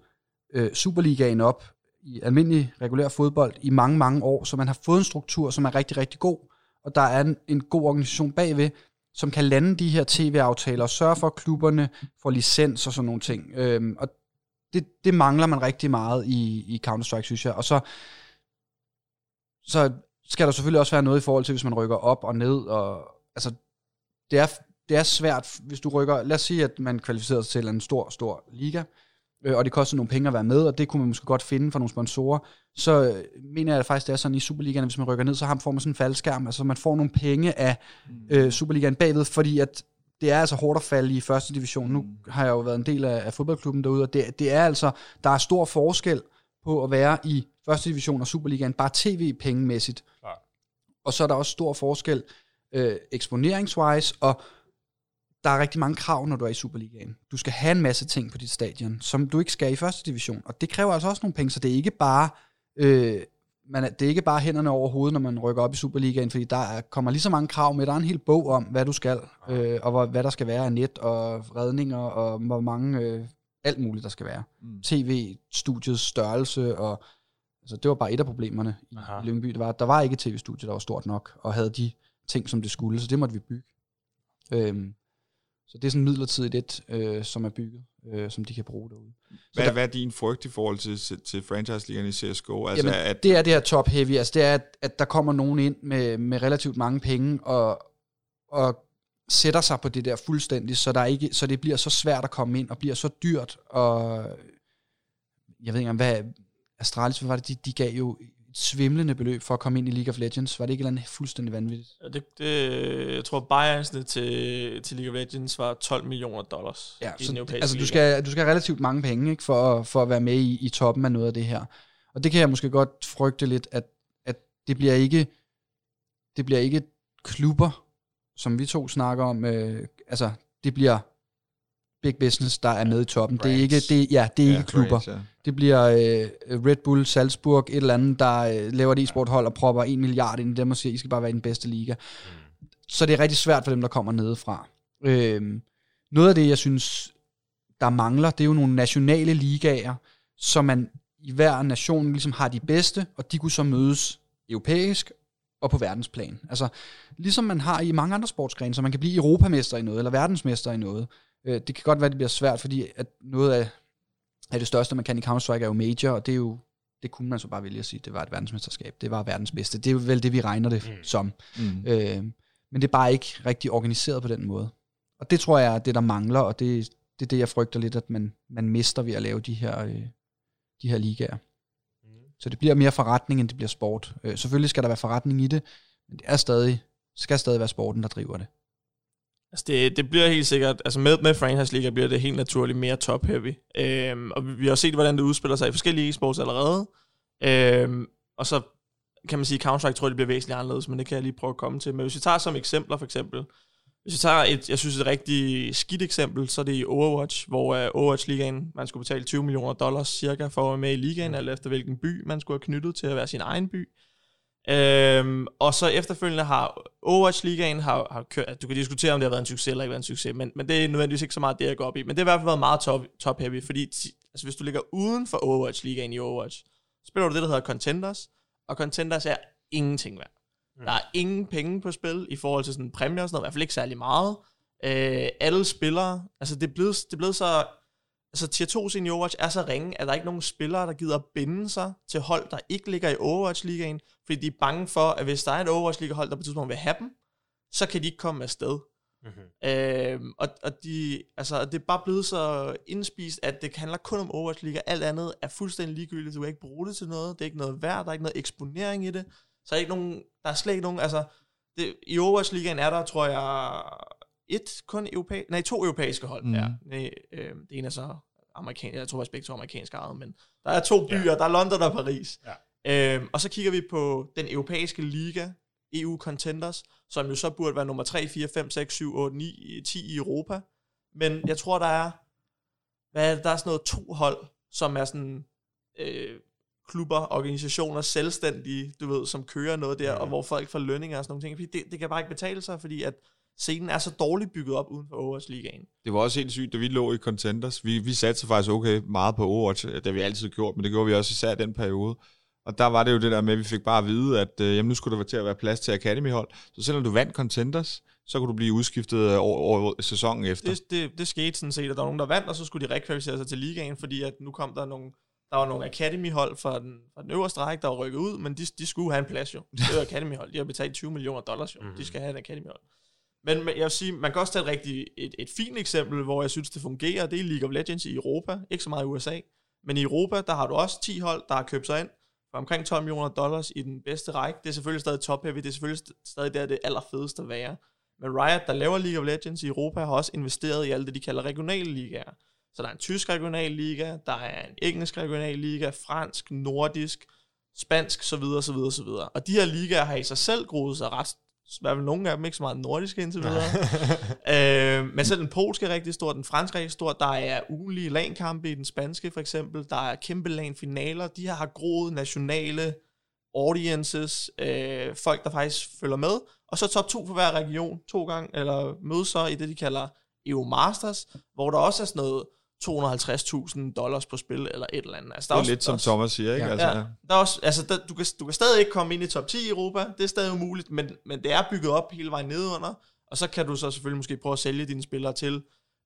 øh, Superligaen op i almindelig regulær fodbold i mange, mange år, så man har fået en struktur, som er rigtig, rigtig god, og der er en, en god organisation bagved, som kan lande de her tv-aftaler og sørge for, at klubberne får licens og sådan nogle ting. Øhm, og det, det mangler man rigtig meget i, i Counter-Strike, synes jeg. Og så, så skal der selvfølgelig også være noget i forhold til, hvis man rykker op og ned. Og, altså, det er, det er svært, hvis du rykker... Lad os sige, at man kvalificerer sig til en stor, stor liga, og det koster nogle penge at være med, og det kunne man måske godt finde for nogle sponsorer, så mener jeg at faktisk, det er sådan i Superligaen, hvis man rykker ned, så får man sådan en faldskærm, altså man får nogle penge af øh, Superligaen bagved, fordi at det er altså hårdt at falde i første division. Nu har jeg jo været en del af, af fodboldklubben derude, og det, det er altså, der er stor forskel på at være i første division og Superligaen, bare tv-pengemæssigt. Ja. Og så er der også stor forskel øh, eksponeringswise, og der er rigtig mange krav, når du er i Superligaen. Du skal have en masse ting på dit stadion, som du ikke skal i første division. Og det kræver altså også nogle penge, så det er ikke bare, øh, man er, det er ikke bare hænderne over hovedet, når man rykker op i Superligaen, fordi der er, kommer lige så mange krav med. Der er en hel bog om, hvad du skal, øh, og hvor, hvad der skal være af net og redninger, og hvor mange, øh, alt muligt der skal være. Mm. T V-studiets størrelse, og altså, det var bare et af problemerne i Aha. Lyngby. Det var, der var ikke et tv-studie, der var stort nok, og havde de ting, som det skulle, så det måtte vi bygge. Øhm, Så det er sådan midlertidigt et, øh, som er bygget, øh, som de kan bruge derude. Hvad, der, hvad er din frygt i forhold til, til franchise-ligerne i C S G O? Altså, jamen, at, det er det her top-heavy. Altså, det er, at, at der kommer nogen ind med, med relativt mange penge og, og sætter sig på det der fuldstændig, så, der ikke, så det bliver så svært at komme ind og bliver så dyrt. Og jeg ved ikke engang, hvad Astralis, hvad var det, de, de gav jo... svimlende beløb for at komme ind i League of Legends. Var det ikke et eller andet fuldstændig vanvittigt? Ja, det, det, jeg tror, biansene til, til League of Legends var tolv millioner dollars. Ja, så, altså du skal, du skal have relativt mange penge, ikke, for, for at være med i, i toppen af noget af det her. Og det kan jeg måske godt frygte lidt, at, at det bliver ikke det bliver ikke klubber, som vi to snakker om. Øh, altså, det bliver big business, der er med i toppen. Brands. Det er ikke, det, ja, det er yeah, ikke klubber. Brands, yeah. Det bliver øh, Red Bull, Salzburg, et eller andet, der øh, laver et e-sporthold og propper en milliard ind i dem og siger, I skal bare være i den bedste liga. Mm. Så det er rigtig svært for dem, der kommer nedefra. Øh, noget af det, jeg synes, der mangler, det er jo nogle nationale ligaer, så man i hver nation ligesom har de bedste, og de kunne så mødes europæisk og på verdensplan. Altså, ligesom man har i mange andre sportsgrene, så man kan blive europamester i noget, eller verdensmester i noget. Øh, det kan godt være, det bliver svært, fordi at noget af at det største, man kan i Counter-Strike, er jo major, og det er jo, det kunne man så bare vælge at sige, det var et verdensmesterskab, det var verdens bedste. Det er jo vel det, vi regner det mm. som. Mm. Øh, men det er bare ikke rigtig organiseret på den måde. Og det tror jeg er det, der mangler, og det, det er det, jeg frygter lidt, at man, man mister ved at lave de her, øh, de her ligaer. Mm. Så det bliver mere forretning, end det bliver sport. Øh, selvfølgelig skal der være forretning i det, men det er stadig, skal stadig være sporten, der driver det. Altså det, det bliver helt sikkert, altså med, med Franchise League bliver det helt naturligt mere top-heavy. Øhm, og vi, vi har set, hvordan det udspiller sig i forskellige e-sports allerede. Øhm, og så kan man sige, at Counter-Strike tror, det bliver væsentligt anderledes, men det kan jeg lige prøve at komme til. Men hvis vi tager som eksempler for eksempel, hvis vi tager et, jeg synes et rigtig skidt eksempel, så er det i Overwatch, hvor uh, Overwatch Ligaen, man skulle betale tyve millioner dollars cirka for at være med i ligaen, alt efter hvilken by man skulle have knyttet til at være sin egen by. Øhm, og så efterfølgende har Overwatch Ligaen har, har kørt, du kan diskutere om det har været en succes eller ikke været en succes, men, men det er nødvendigvis ikke så meget det jeg går op i, men det har i hvert fald været meget top, top heavy, fordi altså, hvis du ligger uden for Overwatch Ligaen i Overwatch, så spiller du det der hedder Contenders, og Contenders er ingenting værd. Mm. Der er ingen penge på spil i forhold til sådan præmier og sådan noget, i hvert fald ikke særlig meget. øh, alle spillere, altså det er blevet, det er blevet så, altså tier to i Overwatch er så ringe, at der ikke er nogen spillere, der gider binde sig til hold, der ikke ligger i Overwatch-ligaen, fordi de er bange for, at hvis der er et Overwatch-liga-hold, der på et tidspunkt vil have dem, så kan de ikke komme afsted. Mm-hmm. Øhm, og, og de, altså, det er bare blevet så indspist, at det handler kun om Overwatch-liga. Alt andet er fuldstændig ligegyldigt. Du kan ikke bruge det til noget. Det er ikke noget værd. Der er ikke noget eksponering i det. Så er der, ikke nogen, der er slet ikke nogen... Altså, det, i Overwatch-ligaen er der, tror jeg... et kun europæ- nej, to europæiske hold. Mm. Ja. Nej, øh, det ene er så amerikansk, jeg tror faktisk begge to amerikansk eget, men der er to byer, ja. Der er London og Paris. Ja. Øhm, og så kigger vi på den europæiske liga, E U Contenders, som jo så burde være nummer tre, fire, fem, seks, syv, otte, ni, ti i Europa. Men jeg tror, der er, hvad er det, der er sådan noget to hold, som er sådan øh, klubber, organisationer, selvstændige, du ved, som kører noget der, ja. Og hvor folk får lønninger og sådan nogle ting. Det, det kan bare ikke betale sig, fordi at scenen er så dårligt bygget op uden for Overwatch Ligaen. Det var også helt sygt, da vi lå i Contenders. Vi, vi satte sig faktisk okay meget på Overwatch, det har vi altid gjort, men det gjorde vi også især den periode. Og der var det jo det der med, at vi fik bare at vide, at øh, jamen, nu skulle der være til at være plads til Academy-hold. Så selvom du vandt Contenders, så kunne du blive udskiftet over, over sæsonen efter. Det, det, det skete sådan set, at der var nogen, der vandt, og så skulle de rekvalificere sig til ligaen, fordi at nu kom der nogle... Der var nogle Academy-hold fra den, fra den øverste række, der var rykket ud, men de, de skulle have en plads jo. Det var Academy-hold. De har betalt tyve millioner dollars jo. Mm-hmm. De skal have en Academy-hold. Men, men jeg vil sige, man kan også tage et, rigtig, et, et fint eksempel, hvor jeg synes, det fungerer. Det er League of Legends i Europa. Ikke så meget i U S A. Men i Europa, der har du også ti hold, der har købt sig ind for omkring tolv millioner dollars i den bedste række. Det er selvfølgelig stadig top-heavy. Det er selvfølgelig stadig der, det allerfedeste at være. Men Riot, der laver League of Legends i Europa, har også investeret i alt det, de kalder regionale ligaer. Så der er en tysk regional liga, der er en engelsk regional liga, fransk, nordisk, spansk, så videre, så videre, så videre. Og de her ligaer har i sig selv groet sig ret, i hvert fald nogle af dem ikke så meget nordiske indtil videre. øh, men selv den polske er rigtig stor, den franske er rigtig stor, der er ugenlige lankampe i den spanske for eksempel, der er kæmpe lanfinaler, de her har groet nationale audiences, øh, folk der faktisk følger med, og så top to for hver region to gange, eller mødes så i det de kalder E U Masters, hvor der også er sådan noget to hundrede og halvtreds tusind dollars på spil, eller et eller andet. Altså, der det er også, lidt der som også, Thomas siger, ikke? Ja, altså, ja. Der er også, altså, der, du, kan, du kan stadig ikke komme ind i top ti i Europa, det er stadig umuligt, men, men det er bygget op hele vejen nedunder, og så kan du så selvfølgelig måske prøve at sælge dine spillere til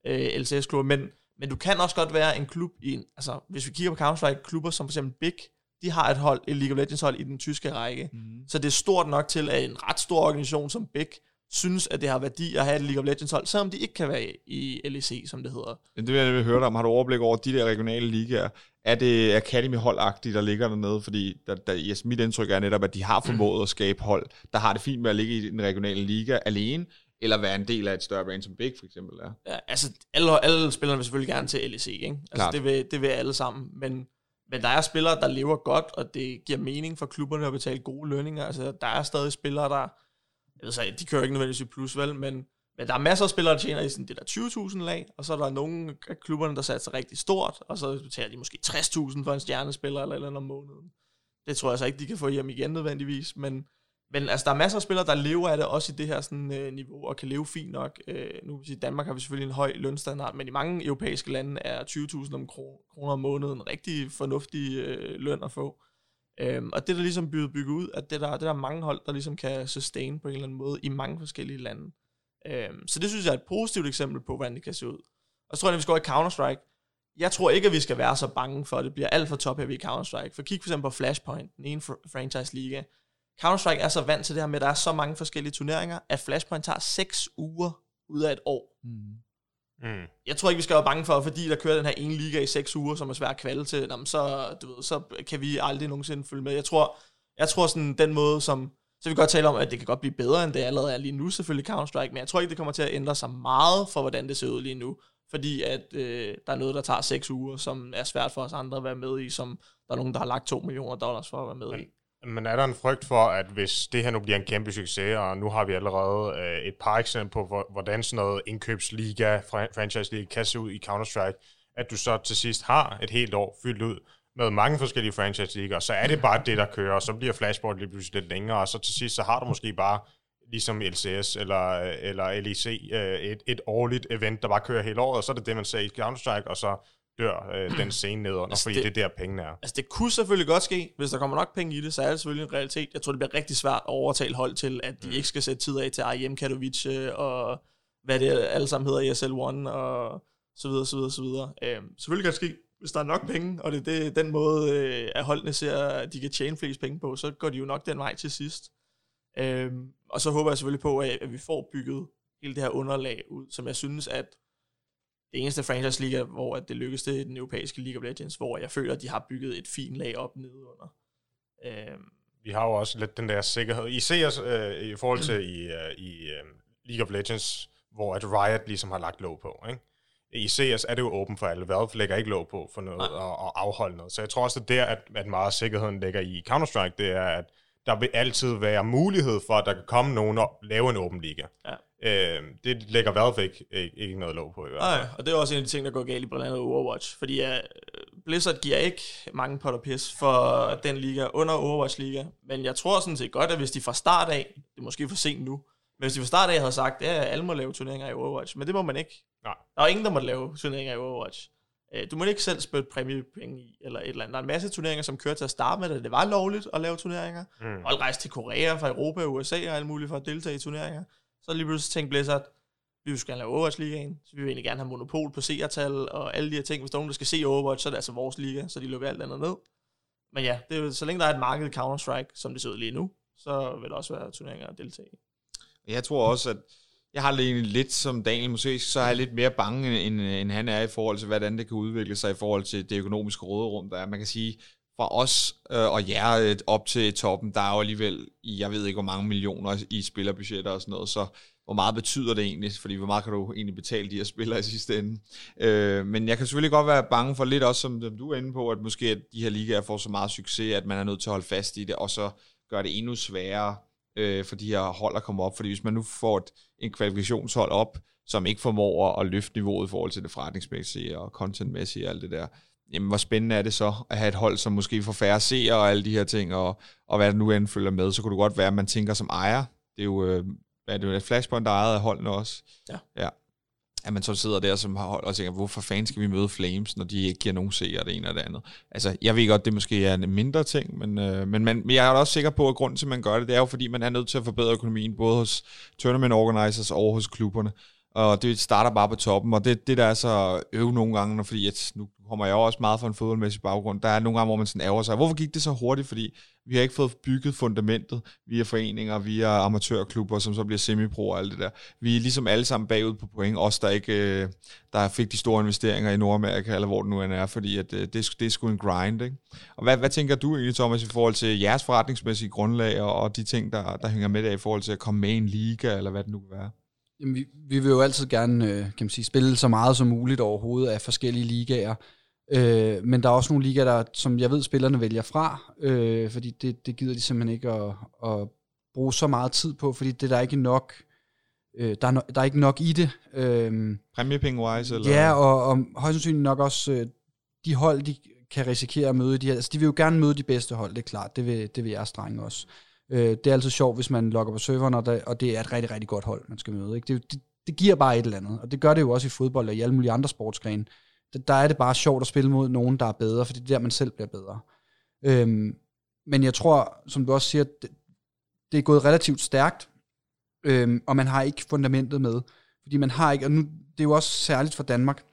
øh, L C S-klubber, men, men du kan også godt være en klub i en, altså hvis vi kigger på Counter-Strike, klubber som for eksempel BIG, de har et hold, et League of Legends hold i den tyske række, mm. så det er stort nok til, at en ret stor organisation som BIG, synes, at det har værdi at have et League of Legends hold, selvom de ikke kan være i L E C, som det hedder. Det vil jeg høre dig om. Har du overblik over de der regionale ligaer? Er det Academy-holdagtigt, der ligger dernede? Fordi der, der, yes, mit indtryk er netop, at de har formået at skabe hold, der har det fint med at ligge i den regionale liga alene, eller være en del af et større brand som BIG, for eksempel. Er. Ja, altså, alle, alle spillerne vil selvfølgelig gerne til L E C, ikke? Altså, det vil, det vil alle sammen, men... Men der er spillere, der lever godt, og det giver mening for klubberne at betale gode lønninger. Altså, der er stadig spillere, der... Altså, de kører ikke nødvendigvis i plus, vel? Men, men der er masser af spillere, der tjener i sådan det der tyve tusind lag, og så er der nogle af klubberne, der satser rigtig stort, og så betaler de måske tres tusind for en stjernespiller eller et eller andet om måneden. Det tror jeg så ikke, de kan få hjem igen nødvendigvis, men, men altså, der er masser af spillere, der lever af det, også i det her sådan, øh, niveau, og kan leve fint nok. Øh, nu vil sige, i Danmark har vi selvfølgelig en høj lønstandard, men i mange europæiske lande er tyve tusind om kro- kroner om måneden en rigtig fornuftig øh, løn at få. Øhm, og det der ligesom bygget bygget ud, at det der, det der er mange hold, der ligesom kan sustain på en eller anden måde i mange forskellige lande. Øhm, så det synes jeg er et positivt eksempel på, hvordan det kan se ud. Og så tror jeg, at vi skal over i Counter-Strike. Jeg tror ikke, at vi skal være så bange for, at det bliver alt for top her i Counter-Strike. For kig for eksempel på Flashpoint, den ene fr- franchise liga. Counter-Strike er så vant til det her med, at der er så mange forskellige turneringer, at Flashpoint tager seks uger ud af et år. Mm. Mm. Jeg tror ikke, vi skal være bange for, fordi der kører den her ene liga i seks uger, som er svær at kvalde til, jamen, så, du ved, så kan vi aldrig nogensinde følge med. Jeg tror, jeg tror sådan den måde, som... Så vi kan godt tale om, at det kan godt blive bedre, end det allerede er lige nu, selvfølgelig Counter-Strike, men jeg tror ikke, det kommer til at ændre sig meget for, hvordan det ser ud lige nu, fordi at øh, der er noget, der tager seks uger, som er svært for os andre at være med i, som der er nogen, der har lagt to millioner dollars for at være med i. Men er der en frygt for, at hvis det her nu bliver en kæmpe succes, og nu har vi allerede øh, et par eksempler på, hvordan sådan noget indkøbsliga, franchise-liga kan se ud i Counter-Strike, at du så til sidst har et helt år fyldt ud med mange forskellige franchise-ligaer, så er det bare det, der kører, og så bliver Flashpoint lige pludselig lidt længere, og så til sidst, så har du måske bare, ligesom L C S eller, eller L E C, øh, et, et årligt event, der bare kører hele året, og så er det det, man ser i Counter-Strike, og så dør øh, den scene ned under, altså fordi det, det er der, pengene er. Altså det kunne selvfølgelig godt ske, hvis der kommer nok penge i det, så er det selvfølgelig en realitet. Jeg tror, det bliver rigtig svært at overtale hold til, at de mm. ikke skal sætte tid af til R I M Katowice, og hvad det alle sammen hedder, E S L et, og så videre, så videre, så videre. Øh, selvfølgelig kan det ske, hvis der er nok penge, og det er det, den måde, øh, at holdene ser, at de kan tjene flest penge på, så går de jo nok den vej til sidst. Øh, og så håber jeg selvfølgelig på, at, at vi får bygget hele det her underlag ud, som jeg synes, at det eneste franchise liga, hvor det lykkedes, det er den europæiske League of Legends, hvor jeg føler, at de har bygget et fint lag op nedenunder. Øhm. Vi har jo også lidt den der sikkerhed. I C S øh, i forhold til i, øh, i League of Legends, hvor at Riot ligesom har lagt låg på, ikke? I C S er det jo åben for alle. Valve lægger ikke låg på for noget og, og afholde noget. Så jeg tror også, det der, at, at meget af sikkerheden ligger i Counter-Strike, det er, at der vil altid være mulighed for, at der kan komme nogen og lave en åben liga. Ja. Øh, det lægger Valve ikke, ikke, ikke noget lov på i hvert fald. Nej, og det er også en af de ting, der går galt i blandt andet Overwatch. Fordi uh, Blizzard giver ikke mange pot og pis for den liga under Overwatch liga. Men jeg tror sådan set godt, at hvis de fra start af, det er måske for sent nu, Men hvis de fra start af havde sagt, at ja, alle må lave turneringer i Overwatch, men det må man ikke. Nej. Der er ingen, der må lave turneringer i Overwatch. Du må ikke selv spille præmiepenge i, eller et eller andet. Der er en masse turneringer, som kører til at starte med, at det var lovligt at lave turneringer. Mm. Og rejse til Korea fra Europa, U S A og alt muligt for at deltage i turneringer. Så lige pludselig tænkte Blizzard, vi vil gerne lave Overwatch Ligaen, så vi vil egentlig gerne have monopol på seertal og alle de her ting. Hvis der er nogen, der skal se Overwatch, så er det altså vores liga, så de lukker alt andet ned. Men ja, det er jo, så længe der er et marked i Counter-Strike, som det ser ud lige nu, så vil der også være turneringer at deltage i. Jeg tror også, at jeg har lige lidt som Daniel måske, så er jeg lidt mere bange, end, end han er i forhold til, hvordan det kan udvikle sig i forhold til det økonomiske råderum, der er. Man kan sige, fra os øh, og jer op til toppen, der er jo alligevel, jeg ved ikke, hvor mange millioner i spillerbudgetter og sådan noget, så hvor meget betyder det egentlig? Fordi hvor meget kan du egentlig betale de her spillere i sidste ende? Øh, men jeg kan selvfølgelig godt være bange for lidt også, som du er inde på, at måske at de her ligaer får så meget succes, at man er nødt til at holde fast i det, og så gør det endnu sværere øh, for de her hold at komme op. Fordi hvis man nu får et, en kvalifikationshold op, som ikke formår at løfte niveauet i forhold til det forretningsmæssige og contentmæssige og alt det der, jamen hvor spændende er det så at have et hold, som måske får færre seere og alle de her ting, og, og hvad der nu end følger med, så kunne det godt være, at man tænker som ejer. Det er jo... Øh, Ja, det er jo et Flashpoint, der er ejet af holdene også. Ja. Ja. At man så sidder der som hold og tænker, hvorfor fanden skal vi møde Flames, når de ikke giver nogen seere det ene eller det andet. Altså, jeg ved godt, det måske er en mindre ting, men, øh, men, man, men jeg er også sikker på, at grunden til, at man gør det, det er jo, fordi man er nødt til at forbedre økonomien, både hos tournament organizers og hos klubberne. Og det starter bare på toppen, og det, det der er så øv nogle gange, fordi at nu kommer jeg også meget fra en fodboldmæssig baggrund, der er nogle gange, hvor man sådan ærger sig, hvorfor gik det så hurtigt, fordi vi har ikke fået bygget fundamentet via foreninger, via amatørklubber, som så bliver semipro og alt det der. Vi er ligesom alle sammen bagud på point, os der ikke der fik de store investeringer i Nordamerika, eller hvor det nu end er, fordi at det, det er sgu en grind, ikke? Og hvad, hvad tænker du egentlig, Thomas, i forhold til jeres forretningsmæssige grundlag, og, og de ting, der, der hænger med der i forhold til at komme med i en liga, eller hvad det nu kan være? Jamen, vi, vi vil jo altid gerne øh, kan man sige, spille så meget som muligt overhovedet af forskellige ligaer. Øh, men der er også nogle ligaer, der, som jeg ved, spillerne vælger fra, øh, fordi det, det gider de simpelthen ikke at, at bruge så meget tid på, fordi det der er ikke nok, øh, der, er no, der er ikke nok i det. Øh, Præmiepenge-wise? Eller? Ja, og, og højst sandsynligt nok også øh, de hold, de kan risikere at møde. De, altså, de vil jo gerne møde de bedste hold, det er klart. Det vil, det vil jeres drenge også. Det er altid sjovt, hvis man logger på serveren, og, der, og det er et rigtig, rigtig godt hold, man skal møde. Ikke? Det, det, det giver bare et eller andet, og det gør det jo også i fodbold og i alle mulige andre sportsgrene. Der er det bare sjovt at spille mod nogen, der er bedre, for det er der, man selv bliver bedre. Øhm, men jeg tror, som du også siger, det, det er gået relativt stærkt, øhm, og man har ikke fundamentet med. Fordi man har ikke, og nu, det er jo også særligt for Danmark,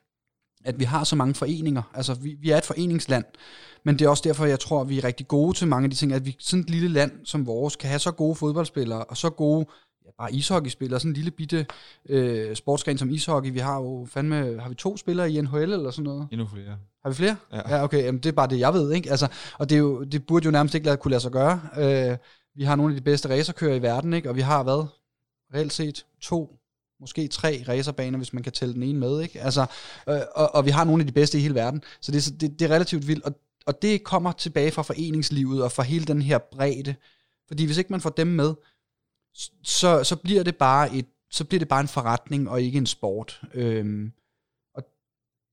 at vi har så mange foreninger. Altså, vi, vi er et foreningsland, men det er også derfor, jeg tror, vi er rigtig gode til mange af de ting, at vi sådan et lille land som vores, kan have så gode fodboldspillere, og så gode, ja, bare ishockeyspillere, sådan en lille bitte øh, sportsgren som ishockey. Vi har jo fandme, har vi to spillere i N H L eller sådan noget? Endnu flere. Har vi flere? Ja, ja okay, jamen, det er bare det, jeg ved, ikke? Altså, og det, er jo, det burde jo nærmest ikke lade, kunne lade sig gøre. Øh, vi har nogle af de bedste racerkører i verden, ikke? Og vi har hvad? Reelt set to måske tre racerbaner, hvis man kan tælle den ene med, ikke? Altså, øh, og, og vi har nogle af de bedste i hele verden, så det er, det, det er relativt vildt, og, og det kommer tilbage fra foreningslivet og fra hele den her bredde, fordi hvis ikke man får dem med, så, så bliver det bare et, så bliver det bare en forretning og ikke en sport. Øhm, og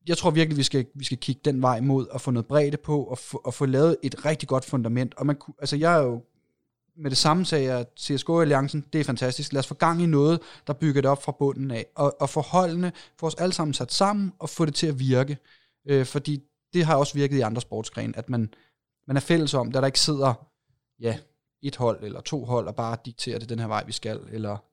jeg tror virkelig, vi skal, vi skal kigge den vej mod at få noget bredde på og, f- og få lavet et rigtig godt fundament. Og man kunne, altså jeg er jo med det samme sagde jeg, at C S G O-alliancen, det er fantastisk. Lad os få gang i noget, der bygger det op fra bunden af. Og, og forholdene får os alle sammen sat sammen og få det til at virke. Øh, fordi det har også virket i andre sportsgrene, at man, man er fælles om, da der ikke sidder ja, et hold eller to hold og bare dikterer det den her vej, vi skal. Eller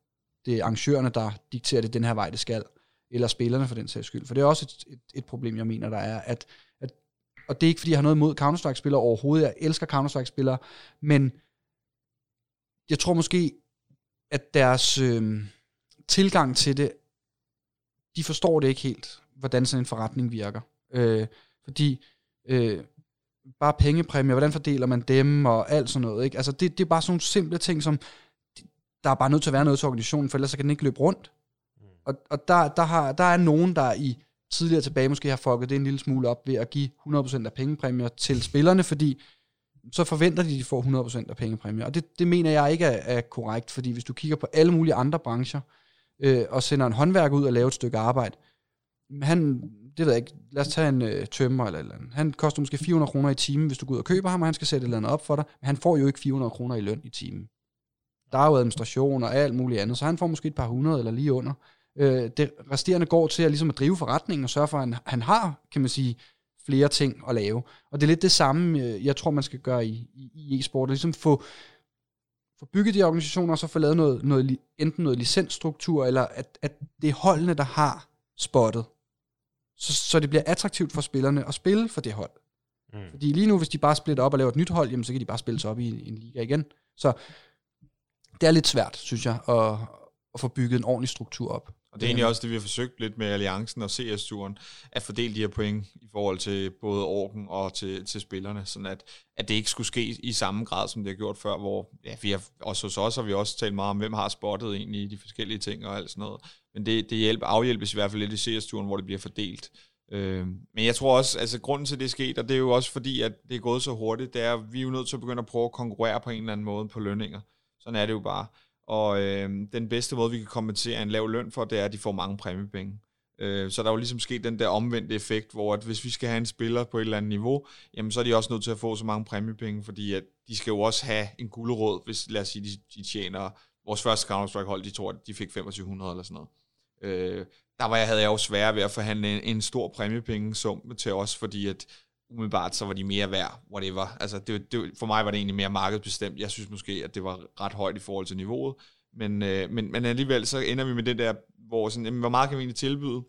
det er arrangørerne, der dikterer det den her vej, det skal. Eller spillerne for den sags skyld. For det er også et, et, et problem, jeg mener, der er, at, at og det er ikke, fordi jeg har noget imod Counter-Strike-spillere overhovedet. Jeg elsker Counter-Strike-spillere, men jeg tror måske, at deres øh, tilgang til det, de forstår det ikke helt, hvordan sådan en forretning virker. Øh, fordi øh, bare pengepræmier, hvordan fordeler man dem og alt sådan noget. Ikke? Altså det, det er bare sådan nogle simple ting, som der er bare nødt til at være noget til organisationen, for ellers så kan den ikke løbe rundt. Og, og der, der, har, der er nogen, der i tidligere tilbage måske har fucket det en lille smule op ved at give hundrede procent af pengepræmier til spillerne, fordi så forventer de, at de får hundrede procent af pengepræmier. Og det, det mener jeg ikke er, er korrekt, fordi hvis du kigger på alle mulige andre brancher, øh, og sender en håndværker ud og laver et stykke arbejde, han, det ved jeg ikke, lad os tage en øh, tømmer eller et eller andet. Han koster måske fire hundrede kroner i timen, hvis du går ud og køber ham, og han skal sætte et eller andet op for dig, men han får jo ikke fire hundrede kroner i løn i timen. Der er jo administration og alt muligt andet, så han får måske et par hundrede eller lige under. Øh, det resterende går til at, ligesom at drive forretningen og sørge for, at han, han har, kan man sige, flere ting at lave. Og det er lidt det samme, jeg tror, man skal gøre i, i e-sport. Ligesom få, få bygget de organisationer, og så få lavet noget, noget, enten noget licensstruktur, eller at, at det er holdene, der har spottet. Så, så det bliver attraktivt for spillerne at spille for det hold. Mm. Fordi lige nu, hvis de bare splitter op og laver et nyt hold, jamen, så kan de bare spille sig op i en, en liga igen. Så det er lidt svært, synes jeg, at, at få bygget en ordentlig struktur op. Og det er egentlig også det, vi har forsøgt lidt med alliancen og C S-turen, at fordele de her point i forhold til både orken og til, til spillerne, sådan at, at det ikke skulle ske i samme grad, som det har gjort før, hvor ja, vi har, også hos os har vi også talt meget om, hvem har spottet egentlig de forskellige ting og alt sådan noget. Men det, det hjælp, afhjælpes i hvert fald lidt i C S-turen, hvor det bliver fordelt. Øh, men jeg tror også, altså grunden til, det er sket, og det er jo også fordi, at det er gået så hurtigt, det er, at vi er jo nødt til at begynde at prøve at konkurrere på en eller anden måde på lønninger. Sådan er det jo bare. Og øh, den bedste måde, vi kan kompensere en lav løn for, det er, at de får mange præmiepenge. Øh, så der er jo ligesom sket den der omvendte effekt, hvor at hvis vi skal have en spiller på et eller andet niveau, jamen så er de også nødt til at få så mange præmiepenge, fordi at de skal jo også have en gulerod, hvis lad os sige, de, de tjener, vores første Counter-Strike-hold, de tror, at de fik femogtyve hundrede eller sådan noget. Øh, der var jeg, havde jeg jo svært ved at forhandle en, en stor præmiepengesum til os, fordi at umiddelbart, så var de mere værd, whatever. Altså, det, det, for mig var det egentlig mere markedsbestemt. Jeg synes måske, at det var ret højt i forhold til niveauet. Men, øh, men, men alligevel, så ender vi med det der, hvor sådan, jamen, hvor meget kan vi egentlig tilbyde?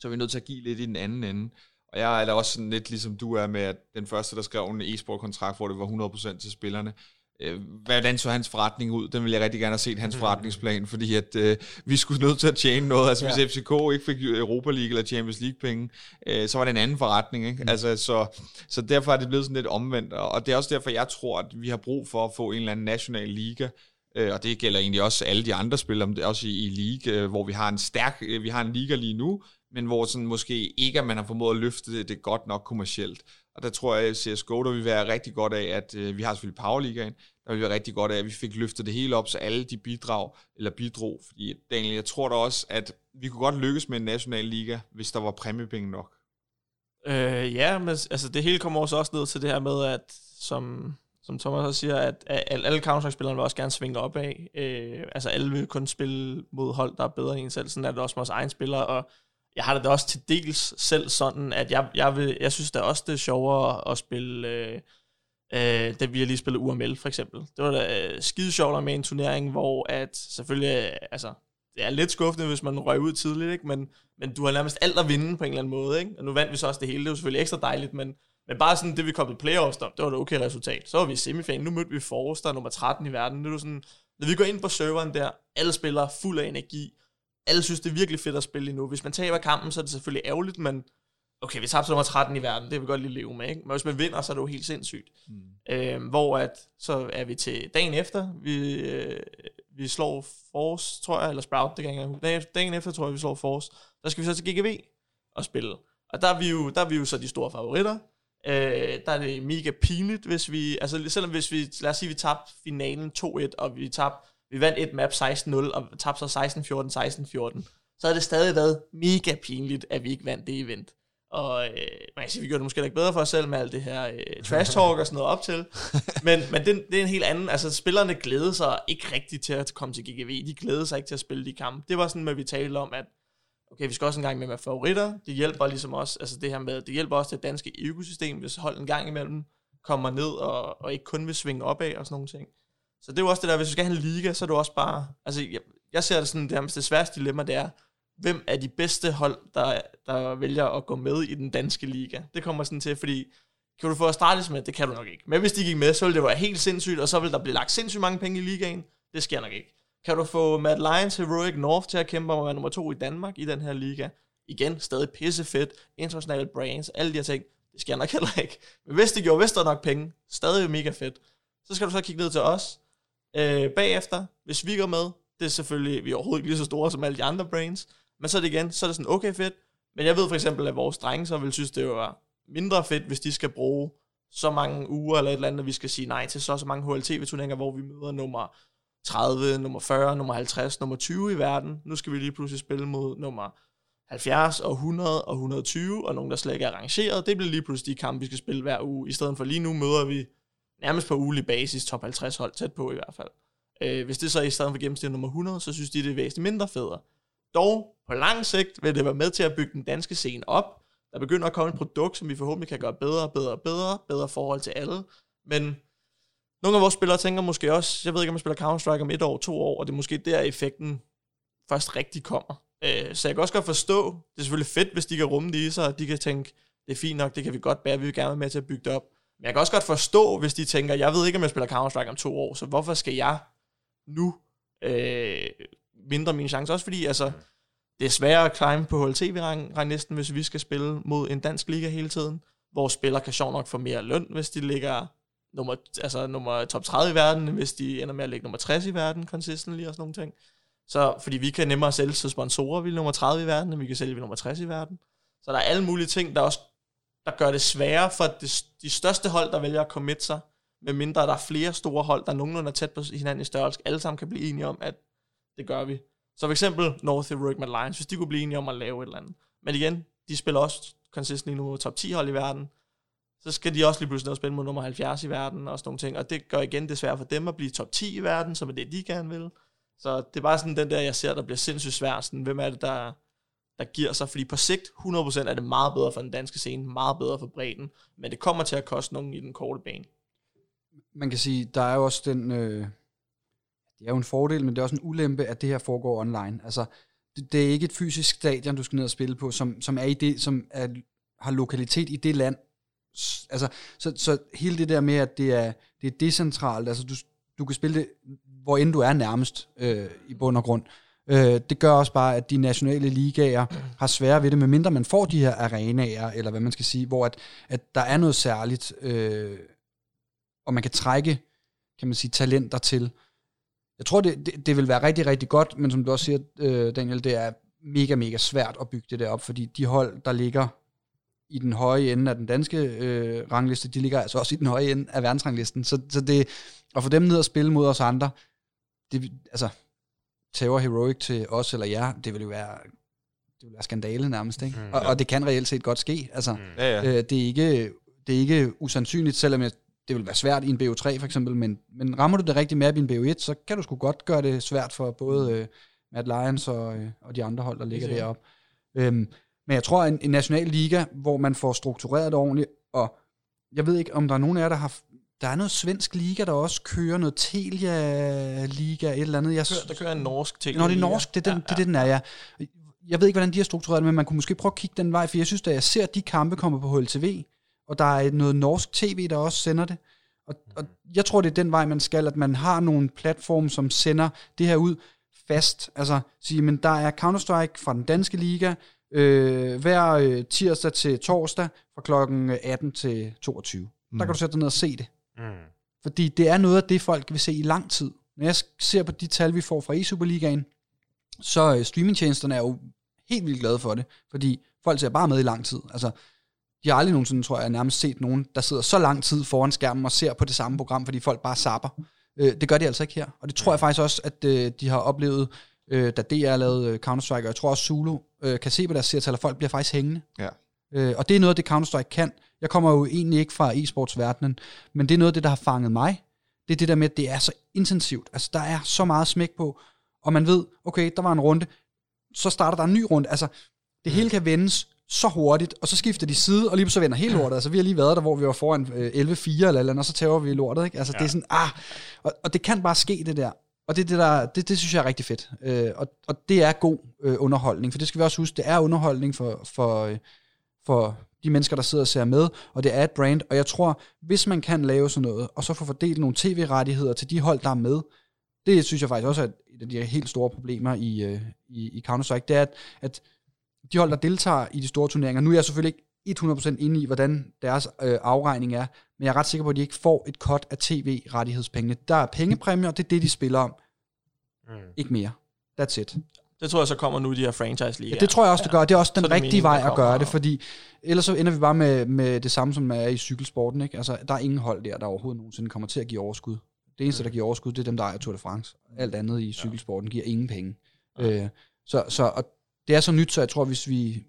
Så er vi nødt til at give lidt i den anden ende. Og jeg er da også sådan lidt ligesom du er med, at den første, der skrev en e-sport-kontrakt, hvor det var hundrede procent til spillerne. Øh, hvordan så hans forretning ud? Den ville jeg rigtig gerne have set, hans forretningsplan, fordi at øh, vi skulle nødt til at tjene noget. Altså hvis ja. F C K ikke fik Europa League eller Champions League penge, øh, så var det en anden forretning, ikke? Mm. Altså, så, så derfor er det blevet sådan lidt omvendt, og det er også derfor, jeg tror, at vi har brug for at få en eller anden national liga, øh, og det gælder egentlig også alle de andre spil, om det også i, i league, øh, hvor vi har en stærk, øh, vi har en liga lige nu, men hvor sådan måske ikke, at man har formået at løfte det, det godt nok kommercielt. Og der tror jeg, at C S G O, der vil være rigtig godt af, at øh, vi har selvfølgelig Powerligaen, der vil være rigtig godt af, at vi fik løftet det hele op, så alle de bidrag, eller bidrog, fordi Daniel, jeg tror da også, at vi kunne godt lykkes med en national liga, hvis der var præmiepenge nok. Øh, ja, men altså, det hele kommer også ned til det her med, at som, som Thomas også siger, at, at alle Counter-Strike-spillerne vil også gerne svinge op af. Øh, altså alle vil kun spille mod hold, der er bedre end en selv, sådan er det også med vores egne spillere, og jeg har det også til dels selv sådan, at jeg, jeg, vil, jeg synes da også, det er sjovere at spille, øh, øh, da vi har lige spillet U M L for eksempel. Det var da øh, skide sjovt med en turnering, hvor at selvfølgelig, altså, det er lidt skuffende, hvis man røg ud tidligt, ikke? Men, men du har nærmest alt at vinde på en eller anden måde, ikke? Og nu vandt vi så også det hele, det var selvfølgelig ekstra dejligt, men, men bare sådan det, vi kom til playoffs, det var et okay resultat. Så var vi i semifinalen, nu mødte vi Forrester, nummer tretten i verden, nu er det sådan, når vi går ind på serveren der, alle spillere fuld af energi, alle synes, det er virkelig fedt at spille endnu. Hvis man taber kampen, så er det selvfølgelig ærgerligt, men okay, vi tabte nummer tretten i verden, det vil godt lige leve med, ikke? Men hvis man vinder, så er det jo helt sindssygt. Mm. Øhm, hvor at, så er vi til dagen efter, vi, øh, vi slår Force, tror jeg, eller Sprout, det kan jeg ikke engang. Dagen efter, tror jeg, vi slår Force. Der skal vi så til G G V og spille. Og der er vi jo, der er vi jo så de store favoritter. Øh, der er det mega pinligt, hvis vi, altså selvom hvis vi, lad os sige, vi tabte finalen to et, og vi tabte, vi vandt et map seksten nul, og tabte så seksten fjorten, seksten fjorten. Så havde det stadig været mega pinligt, at vi ikke vandt det event. Og øh, man kan sige, vi gjorde det måske ikke bedre for os selv med alt det her øh, trash talk og sådan noget op til. Men, men det, det er en helt anden. Altså, spillerne glædede sig ikke rigtigt til at komme til G G V. De glædede sig ikke til at spille de kampe. Det var sådan, hvad vi talte om, at okay, vi skal også en gang med med favoritter. Det hjælper ligesom også, altså det her med, det hjælper også det danske økosystem, hvis hold en gang imellem kommer ned og, og ikke kun vil svinge opad og sådan nogle ting. Så det er jo også det der, hvis vi skal have en liga, så er det også bare, altså jeg, jeg ser det sådan, det, det sværeste dilemma, det er, hvem er de bedste hold, der, der vælger at gå med i den danske liga? Det kommer sådan til, fordi kan du få Astralis med? Det kan du nok ikke. Men hvis de gik med, så ville det være helt sindssygt, og så ville der blive lagt sindssygt mange penge i ligaen. Det sker nok ikke. Kan du få Mad Lions, Heroic, North til at kæmpe om at være nummer to i Danmark i den her liga? Igen, stadig pissefedt, internationale brands, alle de her ting. Det sker nok heller ikke. Men hvis de gjorde, hvis der nok penge, stadig mega fedt. Så skal du så kigge ned til os. Øh, bagefter, hvis vi går med, det er selvfølgelig, vi er overhovedet ikke lige så store som alle de andre brains, men så er det igen, så er det sådan, okay fedt, men jeg ved for eksempel, at vores drenge så vil synes, det var mindre fedt, hvis de skal bruge så mange uger eller et eller andet, at vi skal sige nej til så så mange H L T V-turneringer, hvor vi møder nummer tredive, nummer fyrre, nummer halvtreds, nummer tyve i verden, nu skal vi lige pludselig spille mod nummer halvfjerds og hundrede og et hundrede og tyve, og nogen, der slet ikke er arrangeret, det bliver lige pludselig de kampe, vi skal spille hver uge, i stedet for lige nu møder vi nærmest på ugelig basis, top halvtreds hold tæt på i hvert fald. Øh, hvis det så er i stedet for gennemsnit nummer hundrede, så synes de, det er væsentligt mindre federe. Dog, på lang sigt vil det være med til at bygge den danske scene op. Der begynder at komme et produkt, som vi forhåbentlig kan gøre bedre og bedre og bedre, bedre forhold til alle. Men nogle af vores spillere tænker måske også, jeg ved ikke, om man spiller Counter-Strike om et år, to år, og det er måske der, effekten først rigtig kommer. Øh, så jeg kan også godt forstå, det er selvfølgelig fedt, hvis de kan rumme det i sig, og de kan tænke, det er fint nok, det kan vi godt bære, vi vil gerne være med til at bygge det op. Men jeg kan også godt forstå, hvis de tænker, jeg ved ikke, om jeg spiller Counter-Strike om to år, så hvorfor skal jeg nu øh, mindre mine chancer? Også fordi, altså, det er sværere at climb på H L T V-rang næsten, hvis vi skal spille mod en dansk liga hele tiden. Vores spillere kan sjovt nok få mere løn, hvis de ligger nummer, altså nummer top tredive i verden, hvis de ender med at ligge nummer tres i verden, consistently og sådan nogle ting. Så, fordi vi kan nemmere sælge til sponsorer, vi er nummer tredive i verden, end vi kan sælge ved nummer tres i verden. Så der er alle mulige ting, der også der gør det sværere for det, de største hold, der vælger at committe sig, med mindre der er flere store hold, der nogenlunde er tæt på hinanden i størrelse, alle sammen kan blive enige om, at det gør vi. Så for eksempel North, Riot, Mad Lions, hvis de kunne blive enige om at lave et eller andet. Men igen, de spiller også consistently nu top ti hold i verden, så skal de også lige pludselig noget spille mod nummer halvfjerds i verden og sådan nogle ting, og det gør igen det svært for dem at blive top ti i verden, som er det, de gerne vil. Så det er bare sådan den der, jeg ser, der bliver sindssygt svært, sådan, hvem er det, der, der giver sig, fordi på sigt, hundrede procent er det meget bedre for den danske scene, meget bedre for bredden, men det kommer til at koste nogen i den korte bane. Man kan sige, der er jo også den, øh, det er jo en fordel, men det er også en ulempe, at det her foregår online. Altså, det, det er ikke et fysisk stadion, du skal ned og spille på, som, som er i det, som er, har lokalitet i det land. Altså, så, så hele det der med, at det er, det er decentralt, altså du, du kan spille det, hvor end du er nærmest, øh, i bund og grund. Øh, det gør også bare, at de nationale ligaer har svære ved det, medmindre man får de her arenaer, eller hvad man skal sige, hvor at, at der er noget særligt, øh, og man kan trække, kan man sige, talenter til. Jeg tror, det, det, det vil være rigtig, rigtig godt, men som du også siger, øh, Daniel, det er mega, mega svært at bygge det der op, fordi de hold, der ligger i den høje ende af den danske øh, rangliste, de ligger altså også i den høje ende af verdensranglisten, så, så det, at få dem ned og spille mod os andre, det, altså, tæver Heroic til os eller jer, det vil jo være, det vil være skandale nærmest, ikke? Mm, og, ja. og det kan reelt set godt ske, altså, mm, ja, ja. Øh, det, er ikke, det er ikke usandsynligt, selvom jeg, det vil være svært i en B O tre for eksempel, men, men rammer du det rigtige map i en B O et, så kan du sgu godt gøre det svært for både øh, Mad Lions og, øh, og de andre hold, der ligger okay. deroppe. Øhm, Men jeg tror, at en, en national liga, hvor man får struktureret det ordentligt, og jeg ved ikke, om der er nogen af jer, der har... Der er noget svensk liga, der også kører noget Telia-liga, et eller andet. Jeg, der, kører, der kører en norsk Telia. Nå, det er norsk, det er den, ja, ja. Det, det, den er, ja. Jeg ved ikke, hvordan de har struktureret det, men man kunne måske prøve at kigge den vej, for jeg synes, da jeg ser, at de kampe kommer på H L T V, og der er noget norsk T V, der også sender det. Og, og jeg tror, det er den vej, man skal, at man har nogle platforme, som sender det her ud fast. Altså, sige, men der er Counter-Strike fra den danske liga, Øh, hver øh, tirsdag til torsdag fra klokken atten til toogtyve. Mm. Der kan du sætte dig ned og se det. Mm. Fordi det er noget af det, folk vil se i lang tid. Når jeg ser på de tal, vi får fra E-Superligaen, så øh, streamingtjenesterne er jo helt vildt glade for det, fordi folk ser bare med i lang tid. Altså, jeg har aldrig nogensinde, tror jeg, nærmest set nogen, der sidder så lang tid foran skærmen og ser på det samme program, fordi folk bare zapper. Øh, det gør de altså ikke her. Og det tror jeg faktisk også, at øh, de har oplevet, øh, da D R lavede Counter-Strike, og jeg tror også Zulu øh, kan se på deres seertal, at folk bliver faktisk hængende. Ja. Øh, og det er noget af det, Counter-Strike kan. Jeg kommer jo egentlig ikke fra e-sportsverdenen, men det er noget af det, der har fanget mig. Det er det der med, at det er så intensivt. Altså, der er så meget smæk på, og man ved, okay, der var en runde, så starter der en ny runde. Altså, det hele kan vendes så hurtigt, og så skifter de side, og lige så vender hele lortet. Altså, vi har lige været der, hvor vi var foran øh, elleve fire eller andet, og så tager vi lortet, ikke? Altså, ja. Det er sådan, ah, og, og det kan bare ske, det der. Og det, det, der, det, det synes jeg er rigtig fedt. Øh, og, og det er god øh, underholdning, for det skal vi også huske, det er underholdning for, for, øh, for de mennesker, der sidder og ser med, og det er et brand. Og jeg tror, hvis man kan lave sådan noget, og så få fordelt nogle tv-rettigheder til de hold, der er med, det synes jeg faktisk også er et af de helt store problemer i, øh, i, i Counter-Strike, det er, at, at de hold, der deltager i de store turneringer, nu er jeg selvfølgelig ikke hundrede procent inde i, hvordan deres øh, afregning er, men jeg er ret sikker på, at de ikke får et cut af tv-rettighedspengene. Der er pengepræmier, og det er det, de spiller om. Mm. Ikke mere. That's it. Det tror jeg så kommer nu, de her franchise-ligaer. Ja, det tror jeg også, det gør. Det er også den rigtige meningen, vej at gøre det, fordi ellers så ender vi bare med, med det samme, som er i cykelsporten, ikke? Altså, der er ingen hold der, der overhovedet nogensinde kommer til at give overskud. Det eneste, mm. der giver overskud, det er dem, der ejer Tour de France. Alt andet i cykelsporten giver ingen penge. Okay. Øh, så så og det er så nyt, så jeg tror, hvis vi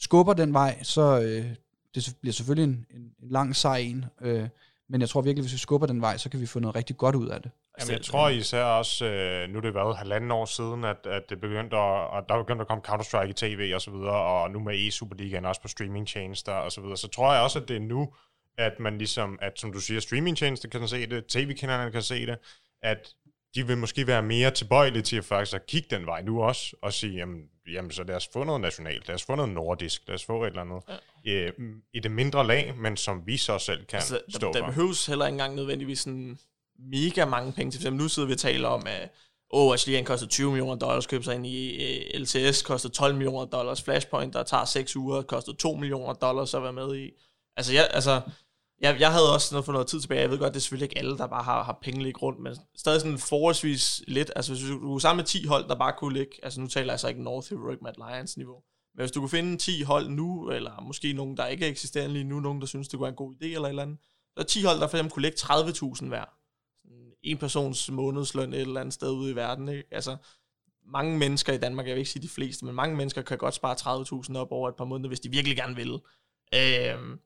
skubber den vej, så øh, det bliver selvfølgelig en, en, en lang sej en, øh, Men jeg tror virkelig, hvis vi skubber den vej, så kan vi få noget rigtig godt ud af det. Jamen, jeg tror især også, nu er det været halvanden år siden, at, at det begyndte at, der begyndte at komme Counter-Strike i tv og så videre, og nu med E-Superligaen også på streamingtjenester og så videre. Så tror jeg også, at det er nu, at man ligesom, at som du siger, streamingtjenester kan se det, tv-kanalerne kan se det, at de vil måske være mere tilbøjelige til at faktisk at kigge den vej nu også, og sige, jamen, jamen så lad os få noget nationalt, lad os få noget nordisk, lad os få et eller andet ja. øh, i det mindre lag, men som vi så selv kan altså, der, stå der for. Der behøves heller ikke engang nødvendigvis sådan mega mange penge til, for eksempel nu sidder vi og taler om, at Overwatch Ligaen koster tyve millioner dollars, køber sig ind i L C S, koster tolv millioner dollars, Flashpoint, der tager seks uger, koster to millioner dollars at være med i. Altså, jeg, altså Jeg, jeg havde også noget for noget tid tilbage. Jeg ved godt, det er selvfølgelig ikke alle, der bare har, har penge ligge rundt, men stadig sådan forholdsvis lidt. Altså hvis du kunne samle ti hold, der bare kunne ligge, altså nu taler jeg så ikke North, Henrik, Mad Lions niveau, men hvis du kunne finde ti hold nu, eller måske nogen, der ikke eksisterer lige nu, nogen, der synes, det kunne være en god idé eller et eller andet, så er ti hold, der for eksempel kunne ligge tredive tusind hver. En persons månedsløn et eller andet sted ude i verden, ikke? Altså mange mennesker i Danmark, jeg vil ikke sige de fleste, men mange mennesker kan godt spare tredive tusind op over et par måneder, hvis de virkelig gerne vil. Øh,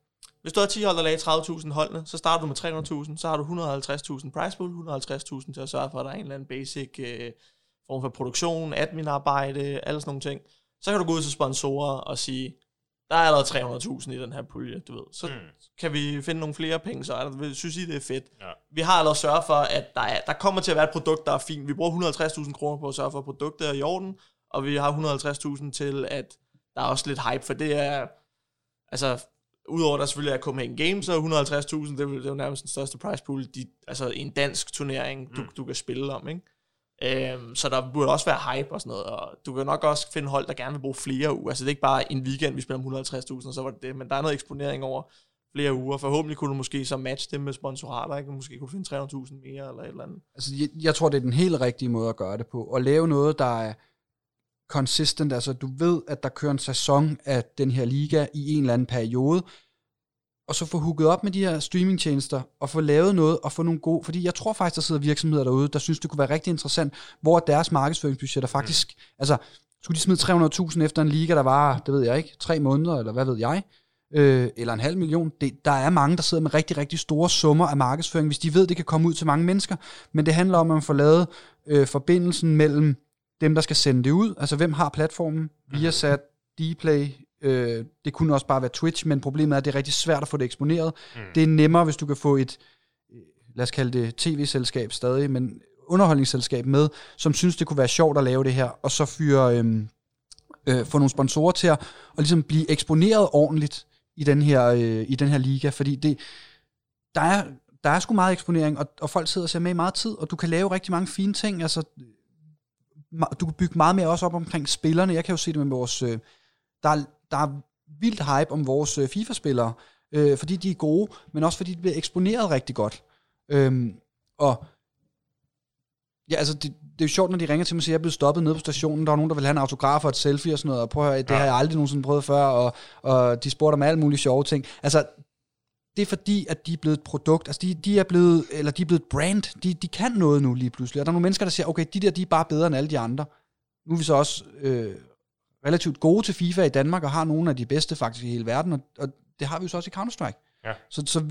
Hvis du har ti hold, der lagde tredive tusind holdene, så starter du med tre hundrede tusind, så har du et hundrede og halvtreds tusind price pool, et hundrede og halvtreds tusind til at sørge for, at der er en eller anden basic øh, form for produktion, adminarbejde, alle sådan nogle ting. Så kan du gå ud til sponsorer og sige, der er allerede tre hundrede tusind i den her pulje, du ved. Så mm. kan vi finde nogle flere penge, så synes I, det er fedt. Ja. Vi har allerede sørget for, at der, er, der kommer til at være et produkt, der er fint. Vi bruger et hundrede og halvtreds tusind kroner på at sørge for, at produktet er i orden, og vi har et hundrede og halvtreds tusind til, at der er også lidt hype, for det er... altså udover der selvfølgelig er Copenhagen Games, så et hundrede og halvtreds tusind, det er, det er jo nærmest den største prize pool, de, altså en dansk turnering, du, mm. du kan spille om, ikke? Øhm, så der burde også være hype og sådan noget, og du kan nok også finde hold, der gerne vil bruge flere uger, altså det er ikke bare en weekend, vi spiller om et hundrede og halvtreds tusind, og så var det det, men der er noget eksponering over flere uger, forhåbentlig kunne du måske så matche det med sponsorater, ikke? Måske kunne du finde tre hundrede tusind mere, eller et eller andet. Altså jeg, jeg tror, det er den helt rigtige måde at gøre det på, at lave noget, der er consistent, altså du ved, at der kører en sæson af den her liga i en eller anden periode, og så få hooket op med de her streamingtjenester, og få lavet noget, og få nogle gode, fordi jeg tror faktisk, der sidder virksomheder derude, der synes, det kunne være rigtig interessant, hvor deres markedsføringsbudgetter faktisk, mm. altså, skulle de smide tre hundrede tusind efter en liga, der var, det ved jeg ikke, tre måneder, eller hvad ved jeg, øh, eller en halv million, det, der er mange, der sidder med rigtig, rigtig store summer af markedsføring, hvis de ved, det kan komme ud til mange mennesker, men det handler om, at man får lavet øh, forbindelsen mellem dem, der skal sende det ud, altså hvem har platformen, Viasat, Dplay, øh, det kunne også bare være Twitch, men problemet er, at det er rigtig svært at få det eksponeret. Mm. Det er nemmere, hvis du kan få et, lad os kalde det tv-selskab stadig, men underholdningsselskab med, som synes, det kunne være sjovt at lave det her, og så fyre, øh, øh, få nogle sponsorer til at og ligesom blive eksponeret ordentligt i den her, øh, i den her liga, fordi det, der er, der er sgu meget eksponering, og, og folk sidder og ser med i meget tid, og du kan lave rigtig mange fine ting, altså du kan bygge meget mere også op omkring spillerne. Jeg kan jo se det med vores... Der er, der er vildt hype om vores FIFA-spillere, øh, fordi de er gode, men også fordi de bliver eksponeret rigtig godt. Øhm, og ja, altså, det, det er jo sjovt, når de ringer til mig og siger, jeg er blevet stoppet nede på stationen, der var nogen, der ville have en autograf og et selfie og sådan noget, og prøv at høre, det ja. har jeg aldrig nogensinde prøvet før, og, og de spurgte om alle mulige sjove ting. Altså, det er fordi, at de er blevet et produkt, altså de, de er blevet, eller de er blevet et brand, de, de kan noget nu lige pludselig, og der er nogle mennesker, der siger, okay, de der, de er bare bedre end alle de andre. Nu er vi så også øh, relativt gode til FIFA i Danmark, og har nogle af de bedste faktisk i hele verden, og, og det har vi jo så også i Counter-Strike. Ja. Så, så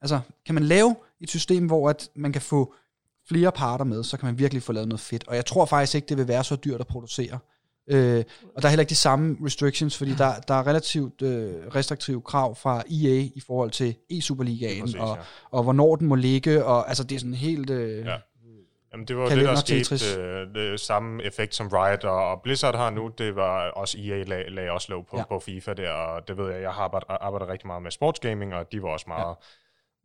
altså, kan man lave et system, hvor at man kan få flere parter med, så kan man virkelig få lavet noget fedt, og jeg tror faktisk ikke, det vil være så dyrt at producere. Øh, og der er heller ikke de samme restrictions, fordi der, der er relativt øh, restriktive krav fra E A i forhold til E-Superligaen, præcis, og, ja. og hvornår den må ligge, og altså det er sådan helt øh, ja. Jamen, det var jo det, der skete, øh, det samme effekt som Riot og, og Blizzard har nu, det var også E A lag, lag også lå på, ja. på FIFA der, og det ved jeg, jeg har arbejdet, arbejdet rigtig meget med sportsgaming, og de var også meget... Ja.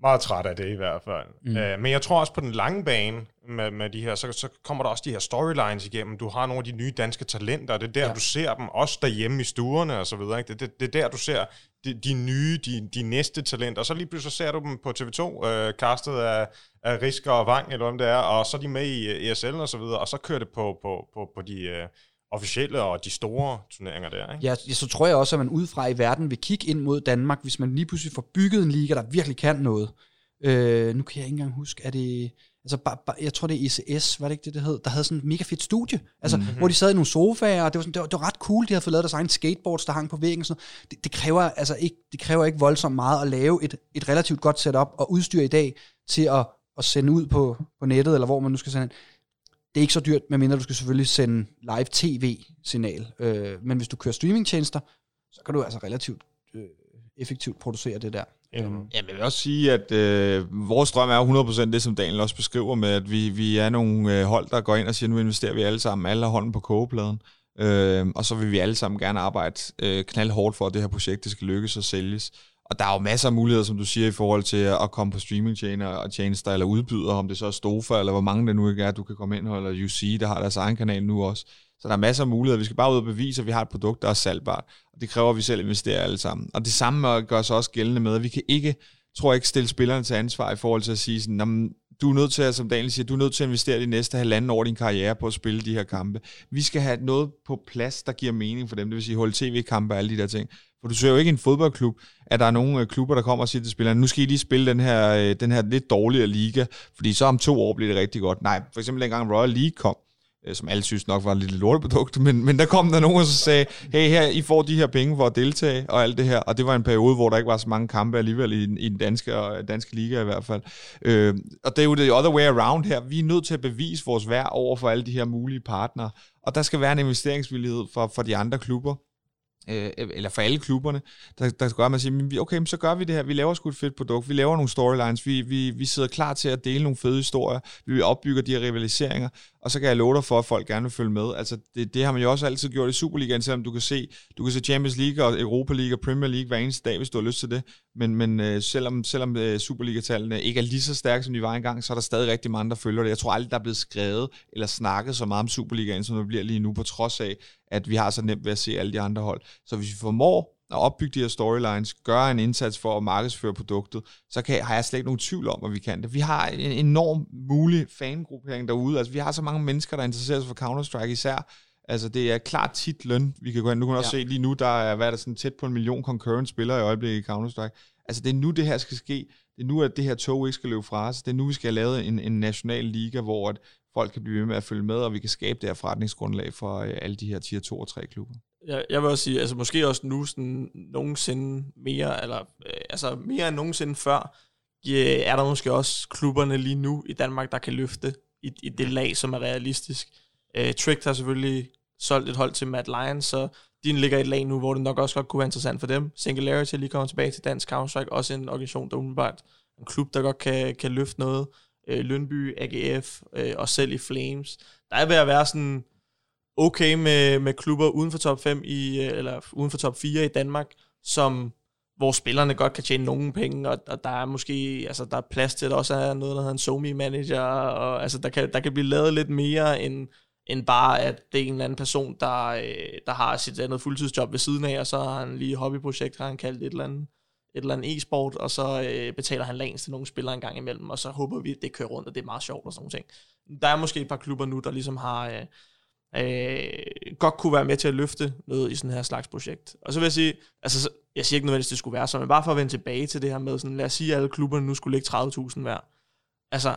Meget træt af det i hvert fald. Mm. Øh, men jeg tror også på den lange bane med, med de her, så, så kommer der også de her storylines igennem. Du har nogle af de nye danske talenter, det er der, ja. du ser dem, også derhjemme i stuerne og så videre. Ikke? Det, det, det er der, du ser de, de nye, de, de næste talenter, og så lige pludselig så ser du dem på T V to, øh, castet af, af Risker og Vang, eller hvem det er, og så er de med i E S L og så videre, og så kører det på, på, på, på de... Øh, officielle og de store turneringer der, ikke? Ja, så tror jeg også, at man udefra i verden vil kigge ind mod Danmark, hvis man lige pludselig får bygget en liga, der virkelig kan noget. Øh, nu kan jeg ikke engang huske, er det... Altså, ba, ba, jeg tror, det er E C S, var det ikke det, det hed? Der havde sådan et mega fedt studie, altså, mm-hmm. hvor de sad i nogle sofaer, og det var, sådan, det, var, det var ret cool, de havde fået lavet deres egen skateboards, der hang på væggen. Sådan det, det, kræver, altså, ikke, det kræver ikke voldsomt meget at lave et, et relativt godt setup og udstyr i dag til at, at sende ud på, på nettet, eller hvor man nu skal sende. Det er ikke så dyrt, medmindre du skal selvfølgelig sende live tv-signal. Øh, men hvis du kører streamingtjenester, så kan du altså relativt øh, effektivt producere det der. Jamen, jeg vil også sige, at øh, vores drøm er hundrede procent det, som Daniel også beskriver med, at vi, vi er nogle øh, hold, der går ind og siger, nu investerer vi alle sammen, alle har hånden på kogepladen, øh, og så vil vi alle sammen gerne arbejde øh, knaldhårdt for, at det her projekt det skal lykkes og sælges. Og der er jo masser af muligheder, som du siger, i forhold til at komme på streamingtjener og tjenester eller udbyder, om det så er Stofa, eller hvor mange der nu ikke er, du kan komme ind, eller U C, der har deres egen kanal nu også. Så der er masser af muligheder. Vi skal bare ud og bevise, at vi har et produkt, der er salgbart. Og det kræver, at vi selv investerer alle sammen. Og det samme gør sig også gældende med, at vi kan ikke, tror jeg ikke, stille spillerne til ansvar i forhold til at sige sådan, du er nødt til, som Daniel siger, du er nødt til at investere de næste halvanden år din karriere på at spille de her kampe. Vi skal have noget på plads, der giver mening for dem. Det vil sige holde tv-kampe og alle de der ting. For du ser jo ikke en fodboldklub, at der er nogle klubber, der kommer og siger til spillerne, nu skal I lige spille den her, den her lidt dårligere liga, fordi så om to år bliver det rigtig godt. Nej, for eksempel dengang Royal League kom, som alle synes nok var en lille lorteprodukt, men, men der kom der nogen, og så sagde, hey, her, I får de her penge for at deltage, og alt det her, og det var en periode, hvor der ikke var så mange kampe alligevel, i, i den danske, og danske liga i hvert fald, øh, og det er jo the other way around her, vi er nødt til at bevise vores værd over for alle de her mulige partnere, og der skal være en investeringsvillighed for, for de andre klubber, øh, eller for alle klubberne, der, der skal gøre, at man siger, okay, så gør vi det her, vi laver sgu et fedt produkt, vi laver nogle storylines, vi, vi, vi sidder klar til at dele nogle fede historier, vi opbygger de her rivaliseringer, og så kan jeg love dig for, at folk gerne vil følge med. Altså, det, det har man jo også altid gjort i Superligaen, selvom du kan se, du kan se Champions League og Europa League og Premier League hver eneste dag, hvis du har lyst til det. Men, men selvom, selvom Superliga-tallene ikke er lige så stærke, som de var engang, så er der stadig rigtig mange, der følger det. Jeg tror aldrig, der er blevet skrevet eller snakket så meget om Superligaen, som det bliver lige nu, på trods af, at vi har så nemt ved at se alle de andre hold. Så hvis vi formår at opbygge de her storylines, gøre en indsats for at markedsføre produktet, så kan, har jeg slet ikke nogen tvivl om, at vi kan det. Vi har en enorm mulig fangruppering derude. Altså, vi har så mange mennesker, der interesserer sig for Counter-Strike især. Altså, det er klart titlen, vi kan gå hen. Nu kan man også ja. se lige nu, der er, hvad er der sådan tæt på en million concurrent spillere i øjeblikket i Counter-Strike. Altså, det er nu, det her skal ske. Det er nu, at det her tog ikke skal løbe fra os. Det er nu, vi skal have lavet en, en national liga, hvor at folk kan blive ved med at følge med, og vi kan skabe det her forretningsgrundlag for alle de her tier to og tre klubber. Jeg, jeg vil også sige, altså måske også nu sådan nogensinde mere, eller øh, altså mere end nogensinde før, yeah, er der måske også klubberne lige nu i Danmark, der kan løfte i, i det lag, som er realistisk. Øh, Tricked har selvfølgelig solgt et hold til Mad Lions, så de ligger i et lag nu, hvor det nok også godt kunne være interessant for dem. Singularity er lige kommet tilbage til Dansk Counter-Strike, også en organisation, der umiddelbart en klub, der godt kan, kan løfte noget. Øh, Lyngby, A G F øh, og selv i Flames. Der er ved at være sådan... okay med, med klubber uden for top fem i, eller uden for top fire i Danmark, som, hvor spillerne godt kan tjene nogle penge, og, og der er måske, altså der er plads til, at der også er noget, der hedder en SoMe-manager, og altså der kan, der kan blive lavet lidt mere, end, end bare, at det er en eller anden person, der, der har sit andet fuldtidsjob ved siden af, og så har han lige hobbyprojekt, har han kaldt et eller andet, et eller andet e-sport, og så øh, betaler han langs til nogle spillere en gang imellem, og så håber vi, at det kører rundt, og det er meget sjovt og sådan nogle ting. Der er måske et par klubber nu, der ligesom har... Øh, Øh, godt kunne være med til at løfte noget i sådan her slags projekt. Og så vil jeg sige, altså jeg siger ikke nødvendigvis, det skulle være så, men bare for at vende tilbage til det her med sådan, lad os sige, at alle klubberne nu skulle lægge tredive tusind hver. Altså,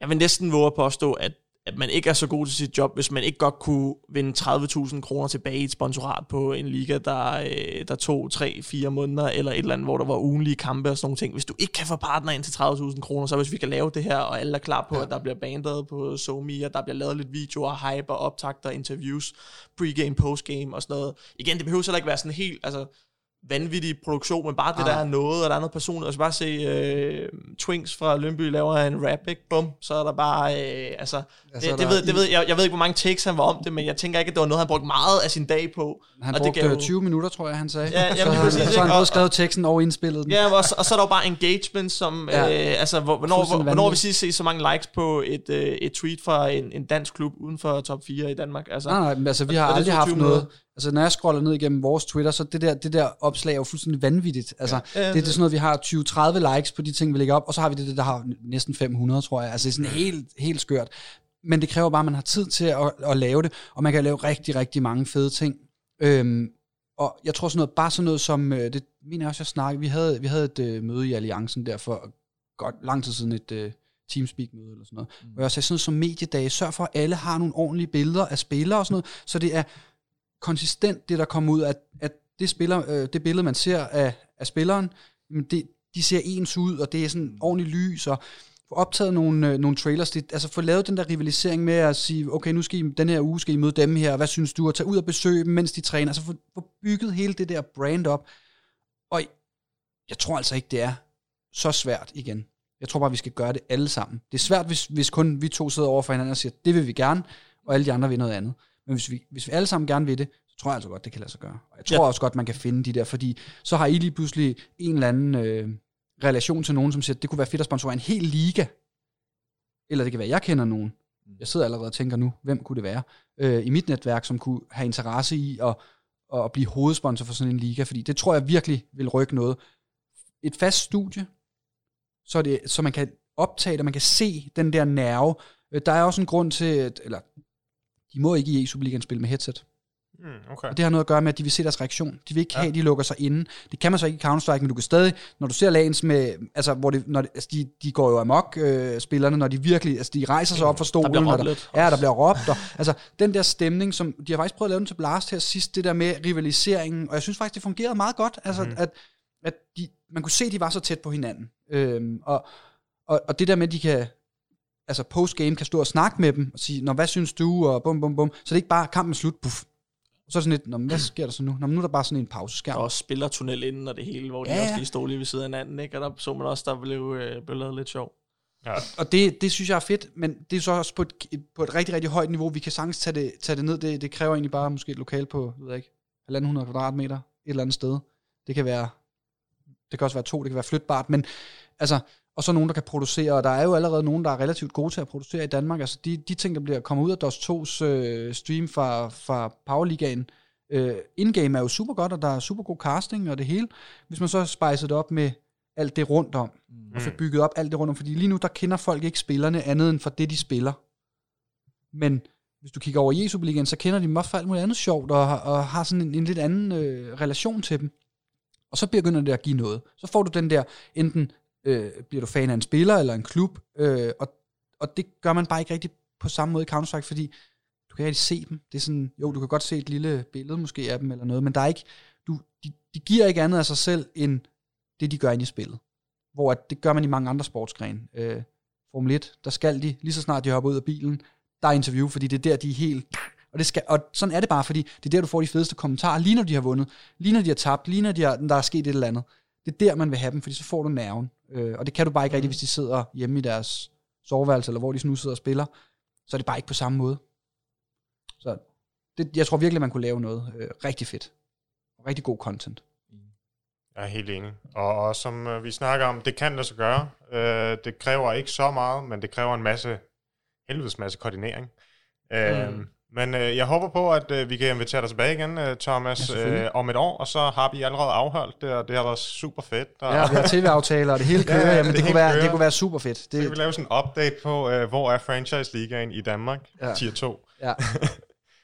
jeg vil næsten våge at påstå, at, at man ikke er så god til sit job, hvis man ikke godt kunne vinde tredive tusind kroner tilbage i et sponsorat på en liga, der, øh, der tog tre fire måneder, eller et eller andet, hvor der var ugenlige kampe og sådan nogle ting. Hvis du ikke kan få partner ind til tredive tusind kroner, så hvis vi kan lave det her, og alle er klar på, ja. at der bliver banderet på SoMe, og der bliver lavet lidt videoer, hype og optagter, interviews, pregame, postgame og sådan noget. Igen, det behøver heller ikke være sådan helt altså, vanvittig produktion, men bare det, ja. der er noget, og der er noget personligt. Og så bare se øh, Twinks fra Lyngby laver en rap, ikke? Bum, så er der bare, øh, altså, ja, det, det der ved, det ved jeg, jeg ved ikke, hvor mange takes han var om det, men jeg tænker ikke, at det var noget, han brugte meget af sin dag på. Han og brugte det gav tyve minutter, tror jeg, han sagde. Ja, jamen, så, jamen, så, han, så han både skrevet teksten og indspillet den. Ja, og, og så er der bare engagement, som, ja. øh, altså, hvor, hvornår, hvor, hvornår vi sidst ser så mange likes på et, øh, et tweet fra en, en dansk klub uden for top fire i Danmark. Altså, nej, nej, men altså, vi har aldrig haft noget. Altså, når jeg scroller ned igennem vores Twitter, så det der, det der opslag er jo fuldstændig vanvittigt. Altså, ja, det, det er sådan noget, vi har tyve til tredive likes på de ting, vi lægger op, og så har vi det, der har næsten fem hundrede, tror jeg. Altså, det er sådan helt, helt skørt. Men det kræver bare, at man har tid til at, at lave det, og man kan lave rigtig, rigtig mange fede ting. Øhm, og jeg tror sådan noget, bare sådan noget som, det mener jeg også, jeg snakkede, vi havde, vi havde et øh, møde i Alliancen der for godt lang tid siden et øh, Teamspeak-møde eller sådan noget. Mm. Og jeg sagde sådan noget som mediedage, sørg for, at alle har nogle ordentlige billeder af spillere og sådan noget, så det er konsistent, det der kommer ud, at, at det, spiller, øh, det billede, man ser af, af spilleren, det, de ser ens ud, og det er sådan ordentligt lys, og få optaget nogle, øh, nogle trailers, det, altså få lavet den der rivalisering med at sige, okay, nu skal I, den her uge skal I møde dem her, og hvad synes du, at tage ud og besøge dem, mens de træner, altså få, få bygget hele det der brand op, og jeg tror altså ikke, det er så svært igen. Jeg tror bare, vi skal gøre det alle sammen. Det er svært, hvis, hvis kun vi to sidder over for hinanden og siger, det vil vi gerne, og alle de andre vil noget andet. Men hvis vi, hvis vi alle sammen gerne vil det, så tror jeg altså godt, det kan lade sig gøre. Og jeg tror ja. også godt, man kan finde de der, fordi så har I lige pludselig en eller anden øh, relation til nogen, som siger, det kunne være fedt at sponsorere en hel liga. Eller det kan være, jeg kender nogen. Jeg sidder allerede og tænker nu, hvem kunne det være øh, i mit netværk, som kunne have interesse i at, at blive hovedsponsor for sådan en liga, fordi det tror jeg virkelig vil rykke noget. Et fast studie, så, det, så man kan optage det, man kan se den der nerve. Der er også en grund til, at, eller de må ikke i E-Superligaen spille med headset. Mm, okay. Og det har noget at gøre med, at de vil se deres reaktion. De vil ikke ja. have, de lukker sig inde. Det kan man så ikke i Counter-Strike, men du kan stadig, når du ser lagens med, altså hvor det, når det, altså de, de går jo amok, øh, spillerne, når de virkelig, altså de rejser sig op fra stolen. Der bliver råbt lidt. Ja, der bliver råbt. Og, altså den der stemning, som de har faktisk prøvet at lave den til Blast her sidst, det der med rivaliseringen, og jeg synes faktisk, det fungerede meget godt, altså mm. at at de, man kunne se, at de var så tæt på hinanden. Øhm, og, og, og det der med, at de kan, altså post-game kan stå og snakke med dem, og sige, nå, hvad synes du, og bum, bum, bum. Så det er ikke bare kampen slut, puff. Så er sådan lidt, nå, hvad sker der så nu? Nå, nu er der bare sådan en pauseskærm. Der er også spillertunnel inden, og det hele, hvor ja, de også lige stod lige ved siden af hinanden, ikke? Og der så man også, der blev, øh, blev lavet lidt sjov. Ja. Og, og det, det synes jeg er fedt, men det er så også på et, på et rigtig, rigtig højt niveau. Vi kan sagtens tage det, tage det ned. Det, det kræver egentlig bare måske et lokal på, ved jeg ikke, halvanden hundrede kvadratmeter, et eller andet sted. Det kan være... Det kan også være to, det kan være flytbart, men altså, og så nogen, der kan producere, og der er jo allerede nogen, der er relativt gode til at producere i Danmark. Altså de, de ting, der bliver kommet ud af D O S to's øh, stream fra, fra Powerligaen, øh, indgame er jo super godt, og der er super god casting og det hele. Hvis man så spicer det op med alt det rundt om, mm. og så bygget op alt det rundt om, fordi lige nu, der kender folk ikke spillerne andet end for det, de spiller. Men hvis du kigger over i E-Superligaen, så kender de dem også for alt muligt andet sjovt, og, og har sådan en, en lidt anden øh, relation til dem. Og så begynder det at give noget. Så får du den der, enten øh, bliver du fan af en spiller eller en klub, øh, og, og det gør man bare ikke rigtig på samme måde i Counter-Strike, fordi du kan ikke rigtig se dem. Det er sådan, jo, du kan godt se et lille billede måske af dem eller noget, men der er ikke, du, de, de giver ikke andet af sig selv, end det, de gør inde i spillet. Hvor at det gør man i mange andre sportsgrene. Øh, Formel et, der skal de, lige så snart de hopper ud af bilen, der er interview, fordi det er der, de er helt... Og, det skal, og sådan er det bare, fordi det er der, du får de fedeste kommentarer, lige når de har vundet, lige når de har tabt, lige når de har, der er sket et eller andet. Det er der, man vil have dem, fordi så får du nerven. Øh, og det kan du bare ikke rigtig, hvis de sidder hjemme i deres soveværelse, eller hvor de nu sidder og spiller. Så er det bare ikke på samme måde. Så det, jeg tror virkelig, man kunne lave noget øh, rigtig fedt. Rigtig god content. Jeg er helt enig. Og, og som øh, vi snakker om, det kan lade sig gøre. Øh, det kræver ikke så meget, men det kræver en masse, helvedes masse koordinering. Øh, mm. Men øh, jeg håber på, at øh, vi kan invitere dig tilbage igen, øh, Thomas, ja, øh, om et år, og så har vi allerede afholdt det, og det har været super fedt. Og... Ja, vi har tv-aftaler, og det hele kører, ja, jamen, det, det, kunne være, det kunne være super fedt. Det... Så kan vi lave sådan en update på, øh, hvor er franchise-ligaen i Danmark, ja. tier to. Ja.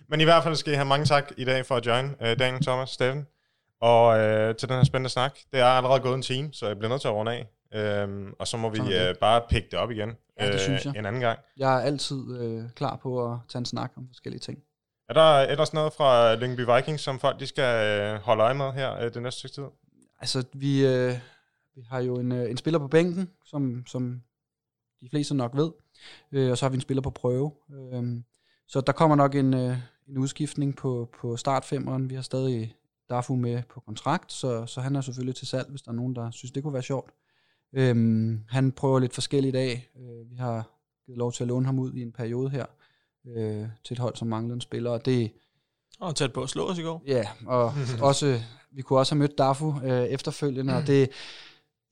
Men i hvert fald skal I have mange tak i dag for at join, øh, Daniel, Thomas, Steffen, og øh, til den her spændende snak. Det er allerede gået en time, så jeg bliver nødt til at runde af. Øhm, og så må vi øh, bare pick det op igen ja, det øh, synes jeg. en anden gang. Jeg er altid øh, klar på at tage en snak om forskellige ting. Er der ellers noget fra Lyngby Vikings, som folk de skal øh, holde øje med her øh, den næste stykke tid? Altså, vi, øh, vi har jo en, øh, en spiller på bænken, som, som de fleste nok ved, øh, og så har vi en spiller på prøve. Øh, så der kommer nok en, øh, en udskiftning på, på startfemmeren. Vi har stadig Darfu med på kontrakt, så, så han er selvfølgelig til salg, hvis der er nogen, der synes, det kunne være sjovt. Øhm, han prøver lidt forskelligt af. Øh, vi har givet lov til at låne ham ud i en periode her, øh, til et hold, som manglede en spiller. Og det, og tæt på at slå os i går. Ja, og også, vi kunne også have mødt Darfu øh, efterfølgende, mm. og det,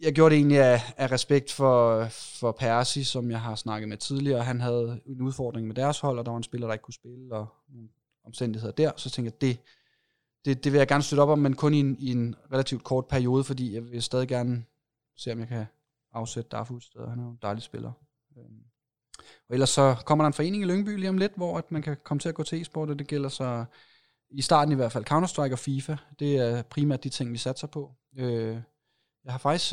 jeg gjorde det egentlig af, af respekt for, for Persi, som jeg har snakket med tidligere. Han havde en udfordring med deres hold, og der var en spiller, der ikke kunne spille, og nogle omstændigheder der. Så tænkte jeg, det, det, det vil jeg gerne støtte op om, men kun i en, i en relativt kort periode, fordi jeg vil stadig gerne... se om jeg kan afsætte Darfud et sted. Han er jo en dejlig spiller. Og ellers så kommer der en forening i Lyngby lige om lidt, hvor at man kan komme til at gå til e-sport, og det gælder så i starten i hvert fald Counter-Strike og FIFA. Det er primært de ting, vi satser på. Jeg har faktisk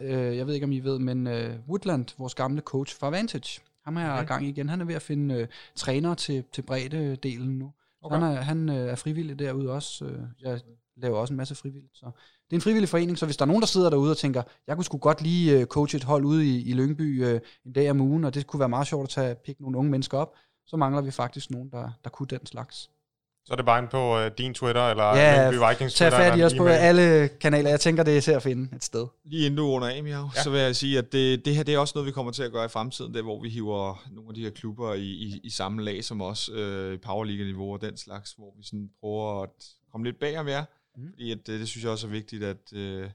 øh, jeg ved ikke, om I ved, men øh, Woodland, vores gamle coach fra Vantage, ham er okay. gang igen. Han er ved at finde øh, træner til, til breddedelen nu. Okay. Han, er, han øh, er frivillig derude også. Øh, jeg laver også en masse frivilligt. Så. Det er en frivillig forening, så hvis der er nogen, der sidder derude og tænker, jeg kunne sgu godt lige øh, coache et hold ude i, i Lyngby øh, en dag om ugen, og det kunne være meget sjovt at tage, pikke nogle unge mennesker op, så mangler vi faktisk nogen, der, der kunne den slags. Så er det bare ind på øh, din Twitter, eller ja, Lyngby Vikings Twitter? Ja, tag fat i os på alle kanaler. Jeg tænker, det er til at finde et sted. Lige inden du runder af, ja. Så vil jeg sige, at det, det her det er også noget, vi kommer til at gøre i fremtiden, der hvor vi hiver nogle af de her klubber i, i, i samme lag som os, øh, Powerligaen-niveau og den slags, hvor vi sådan prøver at komme lidt bag om jer. Mm. Fordi at, det synes jeg også er vigtigt, at, øh,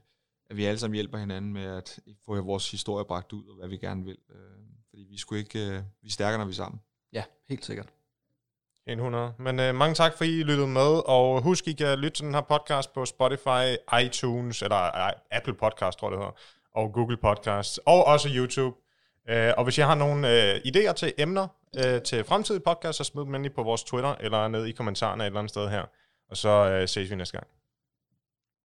at vi alle sammen hjælper hinanden med at få vores historie bragt ud, og hvad vi gerne vil. Øh, fordi vi skulle ikke, øh, vi er stærkere, når vi er sammen. Ja, helt sikkert. hundrede Men øh, mange tak, for I lyttede med, og husk, I kan lytte til den her podcast på Spotify, iTunes, eller øh, Apple Podcast, tror jeg det hedder, og Google Podcasts, og også YouTube. Øh, og hvis I har nogle øh, idéer til emner øh, til fremtidige podcasts, så smid dem endelig på vores Twitter, eller ned i kommentarerne et eller andet sted her. Og så øh, ses vi næste gang.